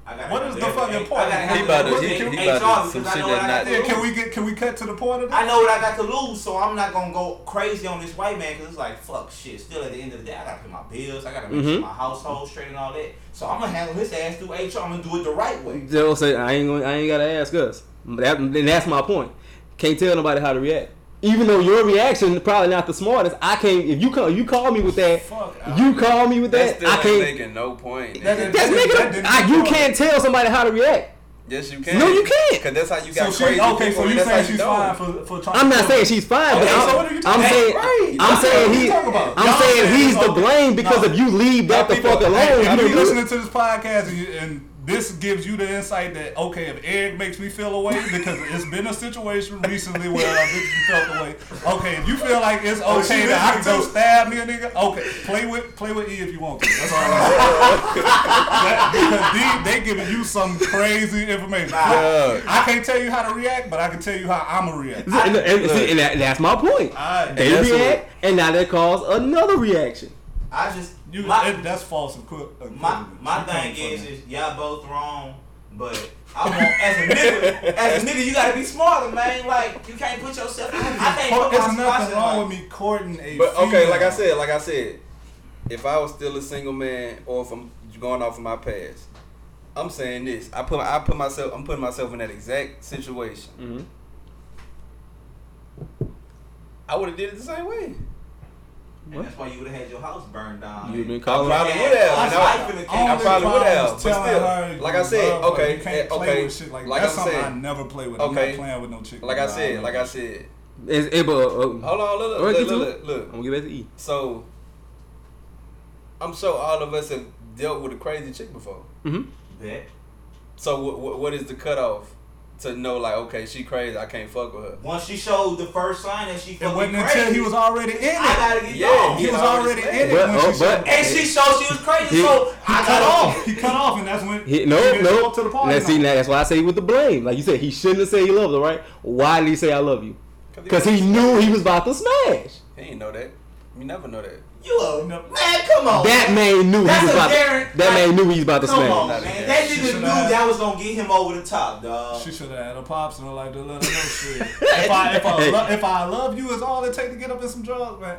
I got what is the fuck? fucking important. He about to he, he about some shit that not. Can we get? Can we cut to the point of that? I know what I got to lose, so I'm not gonna go crazy on this white man because it's like fuck shit. Still at the end of the day, I gotta pay my bills. I gotta make mm-hmm. sure my household straight and all that. So I'm gonna handle his ass through H R. I'm gonna do it the right way. They'll say I ain't gonna, I ain't gotta ask us. That, and that's my point. Can't tell nobody how to react. Even though your reaction is probably not the smartest, I can't. If you call, you call me with that. Fuck you call me with that. That's I can't. Making no point. Nigga. That's, that's making. That a, I, you can't tell somebody how to react. Yes, you can. No, you can't. Cause that's how you got so crazy. She, okay, people, so you saying she's fine for, for trying. I'm not saying she's fine, but okay, I'm, so what are you I'm saying right. I'm Y'all saying he I'm saying he's okay. the blame because no. if you leave that the fuck alone, hey, you be listening to this podcast and. You, and this gives you the insight that, okay, if Eric makes me feel away, because it's been a situation recently where I felt away. Okay, if you feel like it's okay oh, that I can go stab me a nigga, okay, play with play with E if you want to. That's all I'm saying. That, because D, they giving you some crazy information. Yeah. I, I can't tell you how to react, but I can tell you how I'm going to react. And, and, see, and that, that's my point. I, they react, what, and now that causes another reaction. I just... You, my, it, that's false and quick. My, my thing is, is y'all both wrong, but I want, as a nigga, as a nigga, you gotta be smarter, man. Like you can't put yourself. I can't put myself. There's nothing wrong like, with me courting a. But female. Okay, like I said, like I said, if I was still a single man, or if I'm going off of my past, I'm saying this. I put, I put myself, I'm putting myself in that exact situation. Mm-hmm. I would have did it the same way. And what? That's why you would have had your house burned down. You've been calling out. I probably would have. I probably would have. But still, like I said, okay, okay, okay. With shit like like that's I something said, I never play with. Okay. I'm not playing with no chick. Like I said, like I said. It's, it, but, uh, hold on, look, look, look, look, look. I'm gonna get back to E. So, I'm sure all of us have dealt with a crazy chick before. Mm-hmm. That. So w- w- what is the cutoff? To know, like, okay, she crazy. I can't fuck with her. Once she showed the first sign that she fucking crazy. It wasn't until he was already in it. I gotta get yeah, off. He, he was already in it. But, when oh, she but, and she showed she was crazy, he, so he I cut off. off. He cut off, and that's when he, no, he no. Up to the party. Now, see, now, that's why I say he was the blame. Like you said, he shouldn't have said he loved her, right? Why did he say I love you? Because he, he knew he was about to smash. He didn't know that. You never know that. You a man, come on. That man knew That's he was about to, That man knew he was about to smash. Come on, man. That nigga knew had, that was gonna get him over the top, dog. She should have had a pops and like to let her know shit. If I if I lo- if I love you is all it takes to get up in some drugs, man.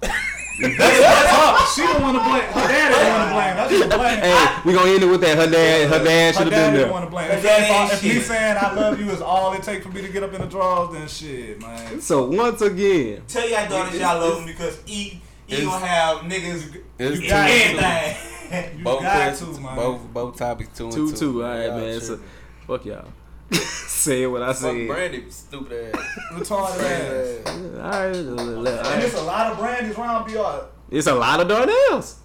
That's, that's up. She don't want to blame. Her dad didn't want to blame. That's just blame. Hey, we gonna end it with that. Her dad, her dad should have been there. Want to blame. Her dad if, if me saying I love you is all it takes for me to get up in the drawers, then shit, man. So once again, tell y'all daughters y'all love them because E, E gonna have niggas. You got everything. You both got to, man. Both, both topics two and two. Two two. All right, y'all man. So, fuck y'all. Say what I said. Brandy, stupid ass. Retarded ass. All right. And it's a lot of Brandy's round B R. It's a lot of Darnells.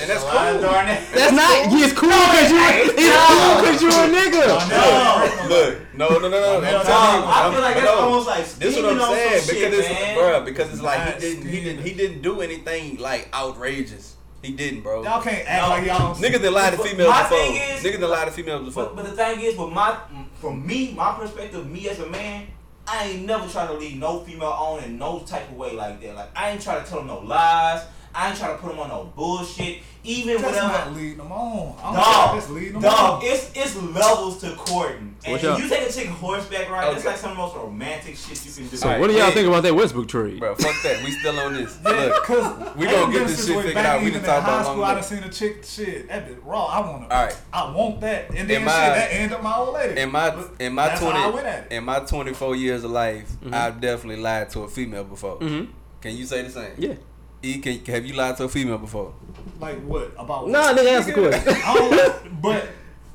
And that's cool. That's, that's not. Cool. It's cool because you. It's cool because you're a nigga. No, look, no, no, no, no. no, no, no. I feel like that's almost like. This is what I'm saying because it's, bro, because it's like he didn't, he didn't, he didn't do anything like outrageous. He didn't, bro. Y'all can't act no. like y'all. Niggas that lie to females before. Niggas that lie to females before. But, but the thing is, with my, from me, my perspective, me as a man, I ain't never try to lead no female on in no type of way like that. Like I ain't try to tell them no lies. I ain't try to put them on no bullshit. Even that's whenever not leading them on. Dog, it's leading them dog, on. It's it's levels to courting. And if you take a chick horseback ride, okay. That's like some of the most romantic shit you can do. So right, what do y'all hey, think about that Westbrook trade? Bro, fuck that. We still on this. Look, cause we gonna get this shit figured out. We done talked about long ago. I done seen a chick shit. That bitch raw. I want to. All right. I want that. And then my, shit, that ended up my old lady. In my in my that's twenty how I went at it. In my twenty four years of life, mm-hmm. I've definitely lied to a female before. Mm-hmm. Can you say the same? Yeah. E, can, have you lied to a female before? Like what? About what? Nah, nigga, answer the question. I don't, but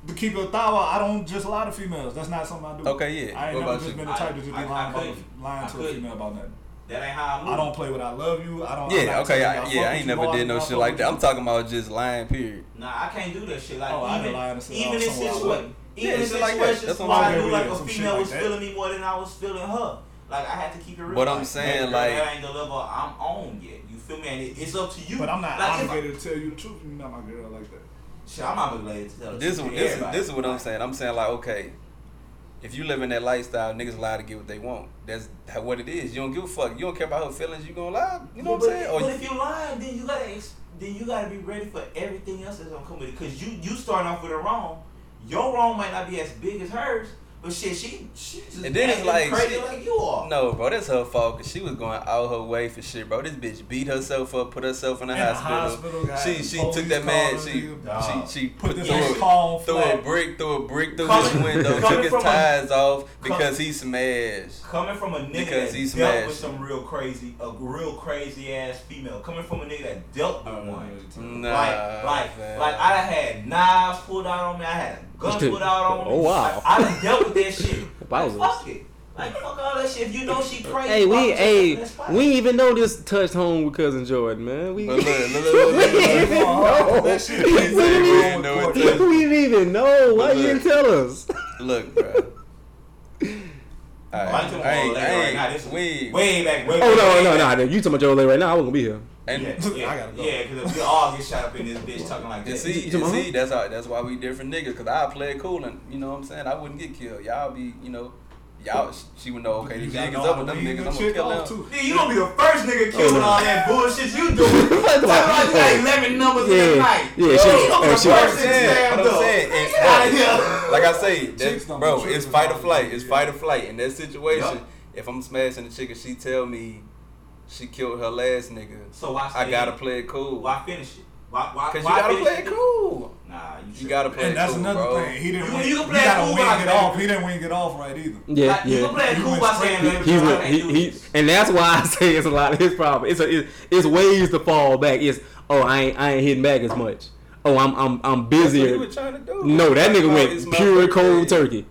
to keep it thorough, I don't just lie to females. That's not something I do. Okay, yeah. I ain't what never just you? been the type I, to just I, be lying, about, lying to a female about nothing. That ain't how I move. I don't play with I love you. I don't. Yeah, okay. I, yeah, I ain't never did no shit like that. I'm talking about just lying, period. Nah, I can't do that shit like oh, even, I even, even in situations, even in situations where I knew like a female was feeling me more than I was feeling her. Like, I have to keep it real. But I'm like, saying, like... That ain't the level I'm on yet. You feel me? And it, it's up to you. But I'm not like, obligated I, to tell you the truth. You're not my girl like that. Shit, I'm not obligated to tell this the truth. This, this is what I'm saying. I'm saying, like, okay, if you live in that lifestyle, niggas lie to get what they want. That's what it is. You don't give a fuck. You don't care about her feelings. You gonna lie. You know yeah, what but, I'm saying? Or but if you lie, then you gotta then you gotta be ready for everything else that's gonna come with it. Because you, you starting off with it wrong. your wrong might not be as big as hers, but shit, she she just and then it's like, crazy she, like you are. No, bro, that's her fault because she was going out her way for shit, bro. This bitch beat herself up, put herself in the in hospital. hospital she she took that man, she, she she she put through a, through a brick, through a brick through coming, his window, took his ties a, off because coming, he smashed. Coming from a nigga because that dealt with some real crazy, a real crazy ass female. Coming from a nigga that dealt with one, nah, like like man. like I had knives pulled out on me, I had guns put out on me. Oh wow! I, I done dealt with that shit. Like, fuck it. Like fuck all that shit. If you know she crazy, hey, we hey, we even know this touched home with cousin Jordan, man. We didn't even know. We didn't even know. Why you didn't tell us? Look, bro. All right. Well, I ain't, I ain't, right now, way, way back. Way, oh way, no, way no, back. no! You talking about Joe Lay right now? I was gonna be here. And yeah, yeah, I gotta go. Yeah, because we all get shot up in this bitch talking like that. You see, you see, that's how, that's why we different niggas. Because I play it cool, and you know what I'm saying. I wouldn't get killed. Y'all be, you know, y'all. She would know. Okay, these niggas up with them niggas. I'm gonna kill them too. Nigga, you gonna be the first nigga killed with all that bullshit you doing. Talking about you got eleven numbers in the night. Yeah, yeah, she was the first to stand up. Like I say, that's, bro, it's fight or flight. It's fight or flight in that situation. If I'm smashing the chick and she tell me she killed her last nigga, so why I gotta play it cool. Why finish it? Why? why Cause why you gotta play it cool. Nah, you, you gotta play and it cool, and that's another bro. thing. He didn't. You, win, you can play it cool by it off. He didn't wing it off right either. Yeah, like, yeah. You can play it cool by saying he went. He, he, he and that's why I say it's a lot of his problem. It's a, it's, it's ways to fall back. It's oh I ain't I ain't hitting back as much. Oh I'm I'm I'm busier. That's what he was trying to do. No, that nigga went pure cold turkey.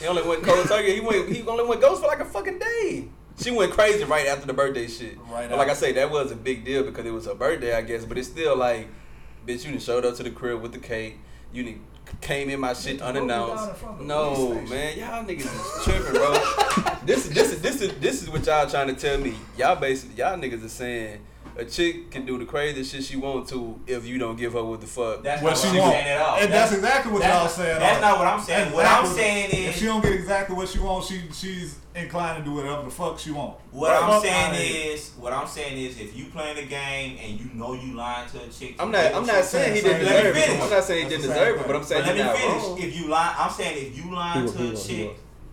He only went cold turkey. He went. He only went ghost for like a fucking day. She went crazy right after the birthday shit. Right, but like I say, that was a big deal because it was her birthday, I guess. But it's still like, bitch, you done showed up to the crib with the cake. You done came in my shit unannounced. No, man, y'all niggas is tripping, bro. This, this, this, this is this is what y'all trying to tell me. Y'all basically, y'all niggas are saying a chick can do the craziest shit she want to if you don't give her what the fuck. That's what she wants. And that's, that's exactly what y'all saying. That's not what I'm saying. What I'm saying is, if she don't get exactly what she wants, she she's inclined to do whatever the fuck she wants. What I'm saying is, what I'm saying is, if you playing the game and you know you lying to a chick, I'm not. I'm not saying he didn't deserve it. I'm not saying he didn't deserve it, but I'm saying let me finish. If you lie, I'm saying if you lying to a chick,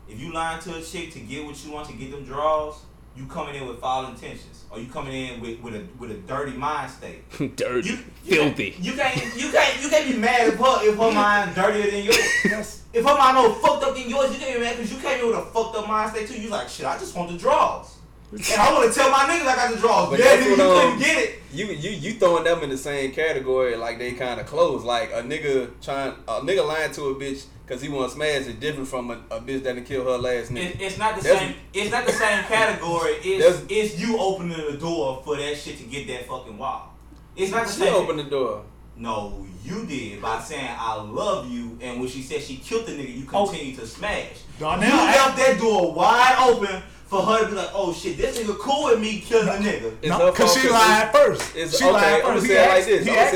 if you lying to a chick to get what you want to get them draws, you coming in with foul intentions, or you coming in with, with a with a dirty mind state. Dirty, you, you filthy. Can't, you can't you can't you can't be mad if her if her mind dirtier than yours. Yes. If her mind more fucked up than yours, you can't be mad because you came in with a fucked up mind state too. You like shit. I just want the draws, and I want to tell my niggas I got the draws. But yeah, nigga, you couldn't get it. You you you throwing them in the same category like they kind of close. Like a nigga trying a nigga lying to a bitch because he want to smash is different from a, a bitch that done killed her last nigga. It, it's not the that's, same. It's not the same category. It's it's you opening the door for that shit to get that fucking wild. It's not the same. She opened the door. No, you did by saying I love you, and when she said she killed the nigga, you continue oh. to smash. Darnell, you left that door wide open for her to be like, oh shit, this nigga cool with me killing no, a nigga. Because no, she lied first. It's, she okay, lied first. I'm going to say it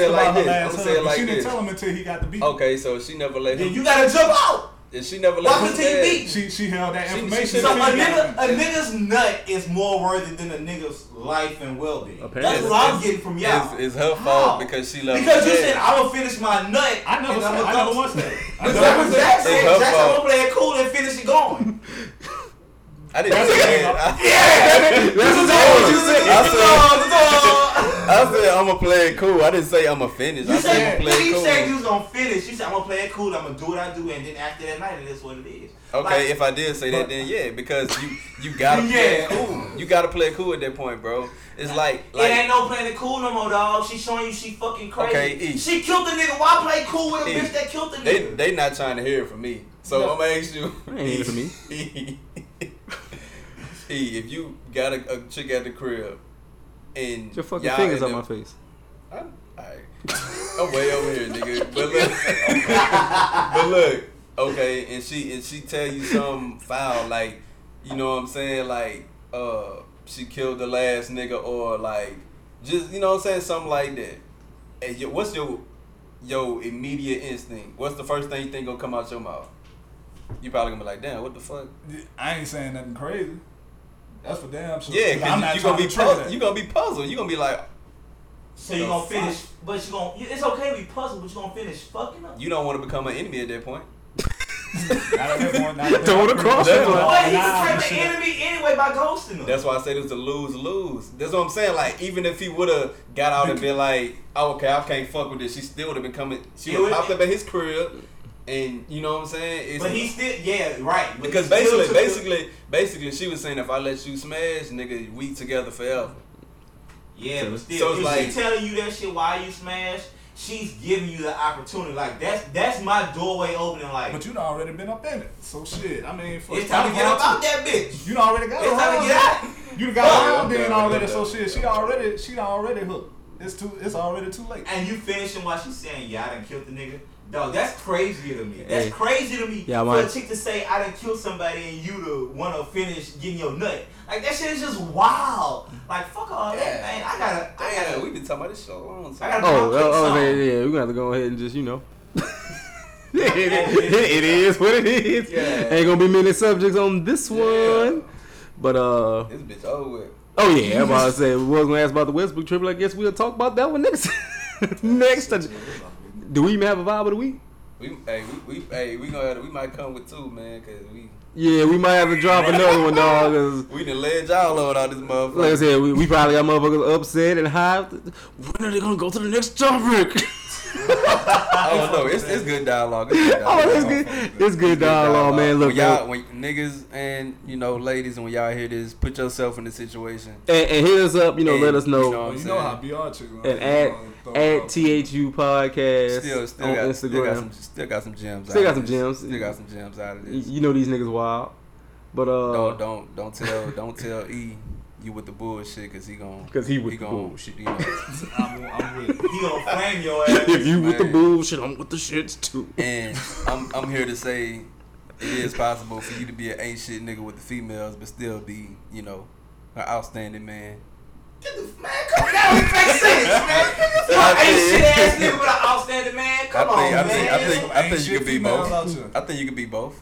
like this. I'm going to say it like this. I'm going to say it like she this. She didn't tell him until he got the beat. Okay, so she never let him. Then you got to jump out. And she never let him. Beat. She, she held that she, information. She, she, so she, a, nigga, a nigga's nut is more worthy than a nigga's life and well-being. Apparently. That's what I'm getting from y'all. It's, it's her fault because she loves Because you said, I'm going to finish my nut. I never said I never want that. That's what Jax said. Jax said, I'm going to play it cool and finish it going. I didn't that's say it. I, yeah, that's exactly what you said. I said, I said I'm gonna play it cool. I didn't say I'm gonna finish. You I said, said I'm gonna play it cool. You said you was gonna finish. You said I'm gonna play it cool. I'm gonna do what I do, and then after that night, it is what it is. Okay, like, if I did say that, then yeah, because you you gotta yeah. play it cool. You gotta play it cool at that point, bro. It's like, like it ain't no playing it cool no more, dog. She showing you she fucking crazy. Okay, she killed the nigga. Why play cool with a bitch that killed the nigga? They they not trying to hear it from me. So no. I'm gonna ask you. They ain't hear from me. Hey, if you got a, a chick at the crib and your fucking fingers on my face. I'm, right. I'm way over here, nigga. But look, but look, okay, and she and she tell you something foul, like, you know what I'm saying, like, uh, she killed the last nigga, or like, just, you know what I'm saying, something like that. And your, what's your your immediate instinct? What's the first thing you think gonna come out your mouth? You probably gonna be like, damn, what the fuck? I ain't saying nothing crazy. That's for damn sure. Yeah, because you're going to be puzzled. You're going to be puzzled. You're going to be like, So you're gonna finish, but you gonna. It's okay to be puzzled, but you're gonna finish fucking up. You don't want to become an enemy at that point. Don't cross that line. But he's became an enemy anyway by ghosting him. That's why I say this is a lose lose. That's what I'm saying. Like even if he would have got out and been like, oh, "Okay, I can't fuck with this," she still would have been coming. She would have popped up at his crib, and you know what I'm saying. It's, but he still, yeah, right. But because basically, basically, the- basically, she was saying, "If I let you smash, nigga, we together forever." Yeah, so, but still, so if like, she telling you that shit while you smash, she's giving you the opportunity. Like, that's that's my doorway opening. Like, but you done already been up in it. So, shit, I mean, fuck. It's time to get up out that bitch. You done already got it's around. It's time to get out. You done got around then already. So, shit, she already, she already hooked. It's too, it's already too late. And you finishing while she's saying, yeah, I done killed the nigga. Dog, that's crazy to me. That's hey. crazy to me yeah, for a chick to say, I done killed somebody and you to want to finish getting your nut. Like, that shit is just wild. Like, fuck all yeah. that, man. I gotta, I gotta, I gotta, we been talking about this show a long time. Oh, oh, oh man, yeah, we're gonna have to go ahead and just, you know. it, it, it is what it is. Yeah. Ain't gonna be many subjects on this one. Yeah. But, uh. This bitch over with. Oh, yeah, I'm about to say, we was gonna ask about the Westbrook triple. I guess we'll talk about that one next. next. Do we even have a vibe of the week? We, hey, we, we, hey, we gonna, have, we might come with two, man, cause we. Yeah, we might have to drop another one, dog. Cause we done ledge all over all this motherfucker. Like I said, we, we probably got motherfuckers upset and hyped. When are they gonna go to the next topic? oh no, it's it's good dialogue. It's good dialogue. Oh, it's good, it's good, it's good dialogue, dialogue, man. Look, when y'all, when niggas and you know, ladies, and when y'all hear this, put yourself in the situation and, and hit us up. You know, and, let us know. You know, what I'm you know how B R chick. And at at T H U podcast still, still on got, Instagram. Still got some, still got some gems. Still out got some gems. Still got some gems out of this. You know these niggas wild, but uh, don't don't don't tell don't tell E. You with the bullshit, cause he gon' cause he with he the gon' bullshit. You know, I'm, I'm with he gon' flame your ass. If you man. With the bullshit, I'm with the shits too. And I'm I'm here to say, it is possible for you to be an ain't shit nigga with the females, but still be you know an outstanding man. Get the man, come on, that don't make sense, man. An ain't shit ass nigga with an outstanding man. Come on, man. I think I think I think you could be both. I think you could be both.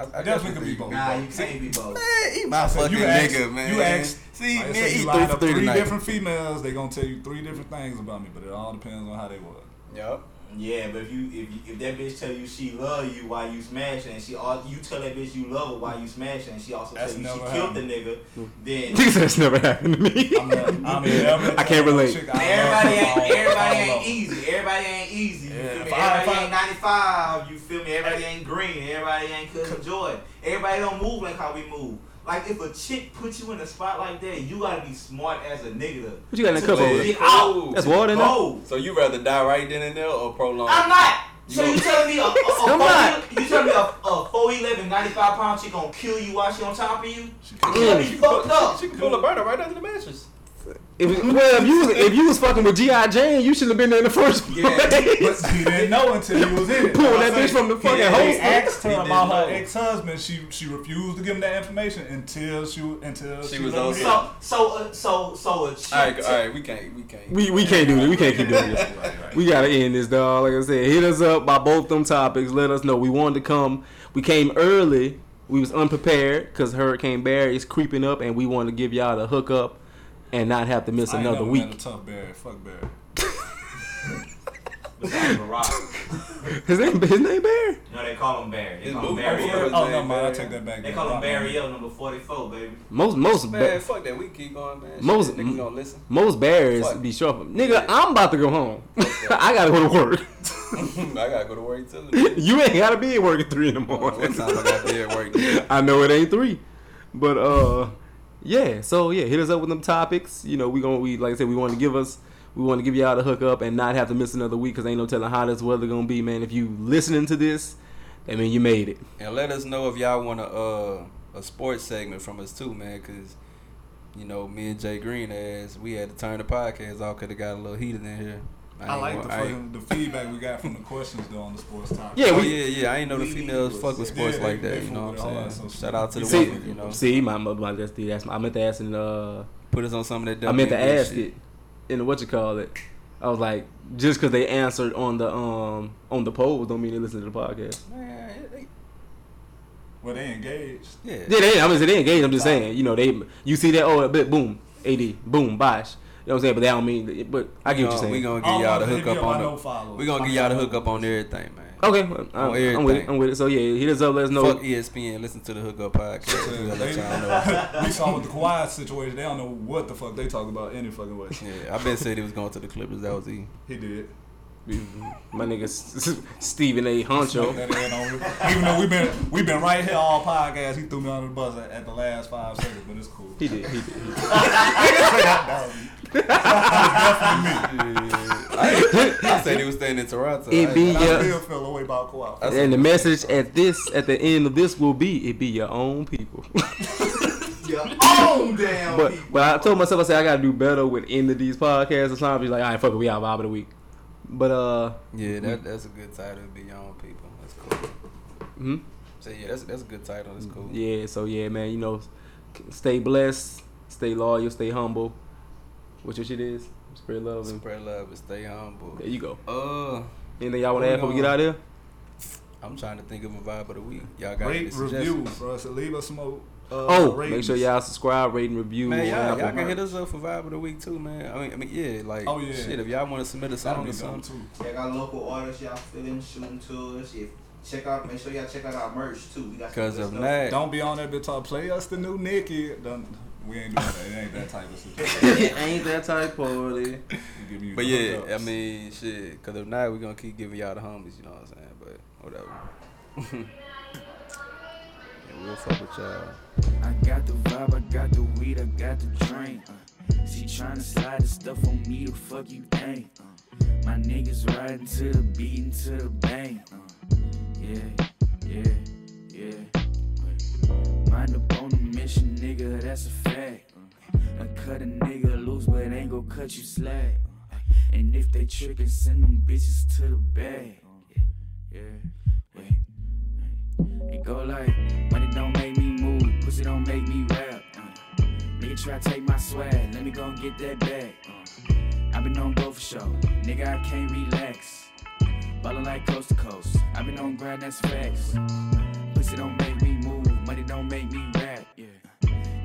I, I definitely could be both. Nah, you can't be both. Man, he my so fucking asked, nigga, man. You asked. See, like, man, he three up three tonight. Different females. They gonna tell you three different things about me, but it all depends on how they were. Yep. Yeah, but if you if you, if that bitch tell you she love you while you smashing, and she all you tell that bitch you love her while you smashing, and she also that's tell you she happened. Killed the nigga, then that's never happened to me. I'm not, I'm never, I can't relate. Chick, I everybody ain't everybody ain't easy. Everybody ain't easy. You yeah, feel me? Everybody I, ain't ninety-five. You feel me? Everybody ain't green. Everybody ain't Cousin Jordan. Everybody don't move like how we move. Like, if a chick puts you in a spot like that, you gotta be smart as a nigga. What you got in the cup over? Get out. That's water in there. So you rather die right then and there or prolong? I'm not. You so you telling me a, a, a, a four, you telling me a, a four eleven, ninety-five pound chick gonna kill you while she on top of you? She gonna be fucked up. She can pull a burner right under the mattress. If, well, if you was, if you was fucking with G I Jane, you should have been there in the first place. Yeah, but you didn't know until you was in it. Pulling that bitch from the fucking yeah, host. Asked her about know. her ex-husband. She she refused to give him that information until she until she, she was on. So so uh, so so a chick. All right, all right, we can't we can't we we can't do this. We can't keep doing this. right, right. We gotta end this, dog. Like I said, hit us up by both them topics. Let us know. We wanted to come. We came early. We was unprepared because Hurricane Barry is creeping up, and we wanted to give y'all the hookup. And not have to miss I another week. I ain't never had a tough Barry. Fuck Barry. his, name, his name Barry? No, they call him Barry. They call him Barry. Oh, no, man, Barry. I take that back. They call him Barry L, number forty-four, baby. Most, most. Man, ba- fuck that. We keep going, man. Most, Shit, nigga, don't listen. Most Barrys fuck. Be sharp. Nigga, I'm about to go home. I gotta go to work. I gotta go to work too. You ain't gotta be at work at three in the morning. What time I gotta be at work? Dude? I know it ain't three, but uh. Yeah, so yeah, hit us up with them topics. You know, we gonna we like I said, we want to give us, we want to give y'all the hookup and not have to miss another week because ain't no telling how this weather gonna be, man. If you listening to this, I mean you made it. And let us know if y'all want a uh, a sports segment from us too, man, because you know me and Jay Green as we had to turn the podcast off because it got a little heated in here. I, I like the, fucking, the feedback we got from the questions though on the sports topic. Yeah, we, oh, yeah, yeah. I ain't know the females fuck with sports yeah, like that. You know what I'm saying? Shout out to the see, women. You know, see, my my that's the that's my, I meant to ask and uh, put us on some of that. I meant to ask shit. it in the, what you call it. I was like, just because they answered on the um on the polls don't mean they listen to the podcast. Man, they, well, they engaged. Yeah, yeah. They, I mean, they engaged. I'm just saying, you know, they you see that oh, boom, A D, boom, bosh. know what I'm saying? But that don't mean. But I get what you're saying. We gonna get y'all the hookup on the. We gonna get y'all the hookup on everything, man. Okay, I'm, I'm with it. I'm with it. So yeah, hit us up. Let us know. Fuck E S P N. Listen to the Hookup Podcast. We saw with the Kawhi situation. They don't know what the fuck they talking about any fucking way. Yeah, I been said he was going to the Clippers. That was he. He did. My nigga Stephen A. Honcho. Even though we've been we been right here all podcast, he threw me under the bus at, at the last five seconds, but it's cool. He did. He did. He did. That was definitely me. Yeah. I, I said he was staying in Toronto. It I, be I your, still feel away about Kawhi. And the message at this at the end of this will be: it be your own people. Your own damn but, people. But I told myself, I said I gotta do better with end of these podcasts. Sometimes I'll be like, all right, fuck it, we out vibe of the week. But uh, yeah, that that's a good title. Be your own people. That's cool. Hmm. So yeah, that's that's a good title. That's cool. Yeah. So yeah, man. You know, stay blessed, stay loyal, stay humble. What your shit is? Spread love. And spread love and stay humble. There you go. Uh, anything y'all want to add before we get out of there? I'm trying to think of a vibe of the week. Y'all got any suggestions? Rate, review, leave us some. Uh, oh, ratings. Make sure y'all subscribe, rate, and review. Man, y'all, y'all can hit us up for Vibe of the Week too, man. I mean, I mean yeah, like, oh, yeah. Shit, if y'all want to submit a song or something too. Yeah, got local artists y'all feeling, shooting to us. If check out, make sure y'all check out our merch too. We got some good stuff. Don't be on that bitch talk. Play us the new Nicki. Don't, we ain't doing that. It ain't that type of situation. It ain't that type poorly. But yeah, ups. I mean, shit. Because if not, we're going to keep giving y'all the homies, you know what I'm saying? But whatever. We'll fuck with y'all. I got the vibe, I got the weed, I got the drink. Uh, she tryna slide the stuff on me, the fuck you ain't. Uh, my niggas riding to the beat and to the bang. Uh, yeah, yeah, yeah. Mind up on a mission, nigga, that's a fact. Uh, I cut a nigga loose, but ain't gon' cut you slack. Uh, and if they trippin', send them bitches to the bag. Uh, yeah, yeah, yeah. It go like, money don't make me move, pussy don't make me rap. uh, Nigga try to take my swag, let me go and get that bag. uh, I been on go for show, nigga I can't relax. Ballin' like coast to coast, I been on grind, that's facts. Pussy don't make me move, money don't make me rap. yeah.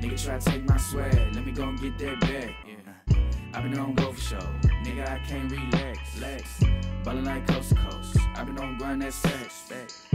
Nigga try to take my swag, let me go and get that bag. yeah. I been on go for show, nigga I can't relax. Ballin' like coast to coast, I been on grind, that's facts.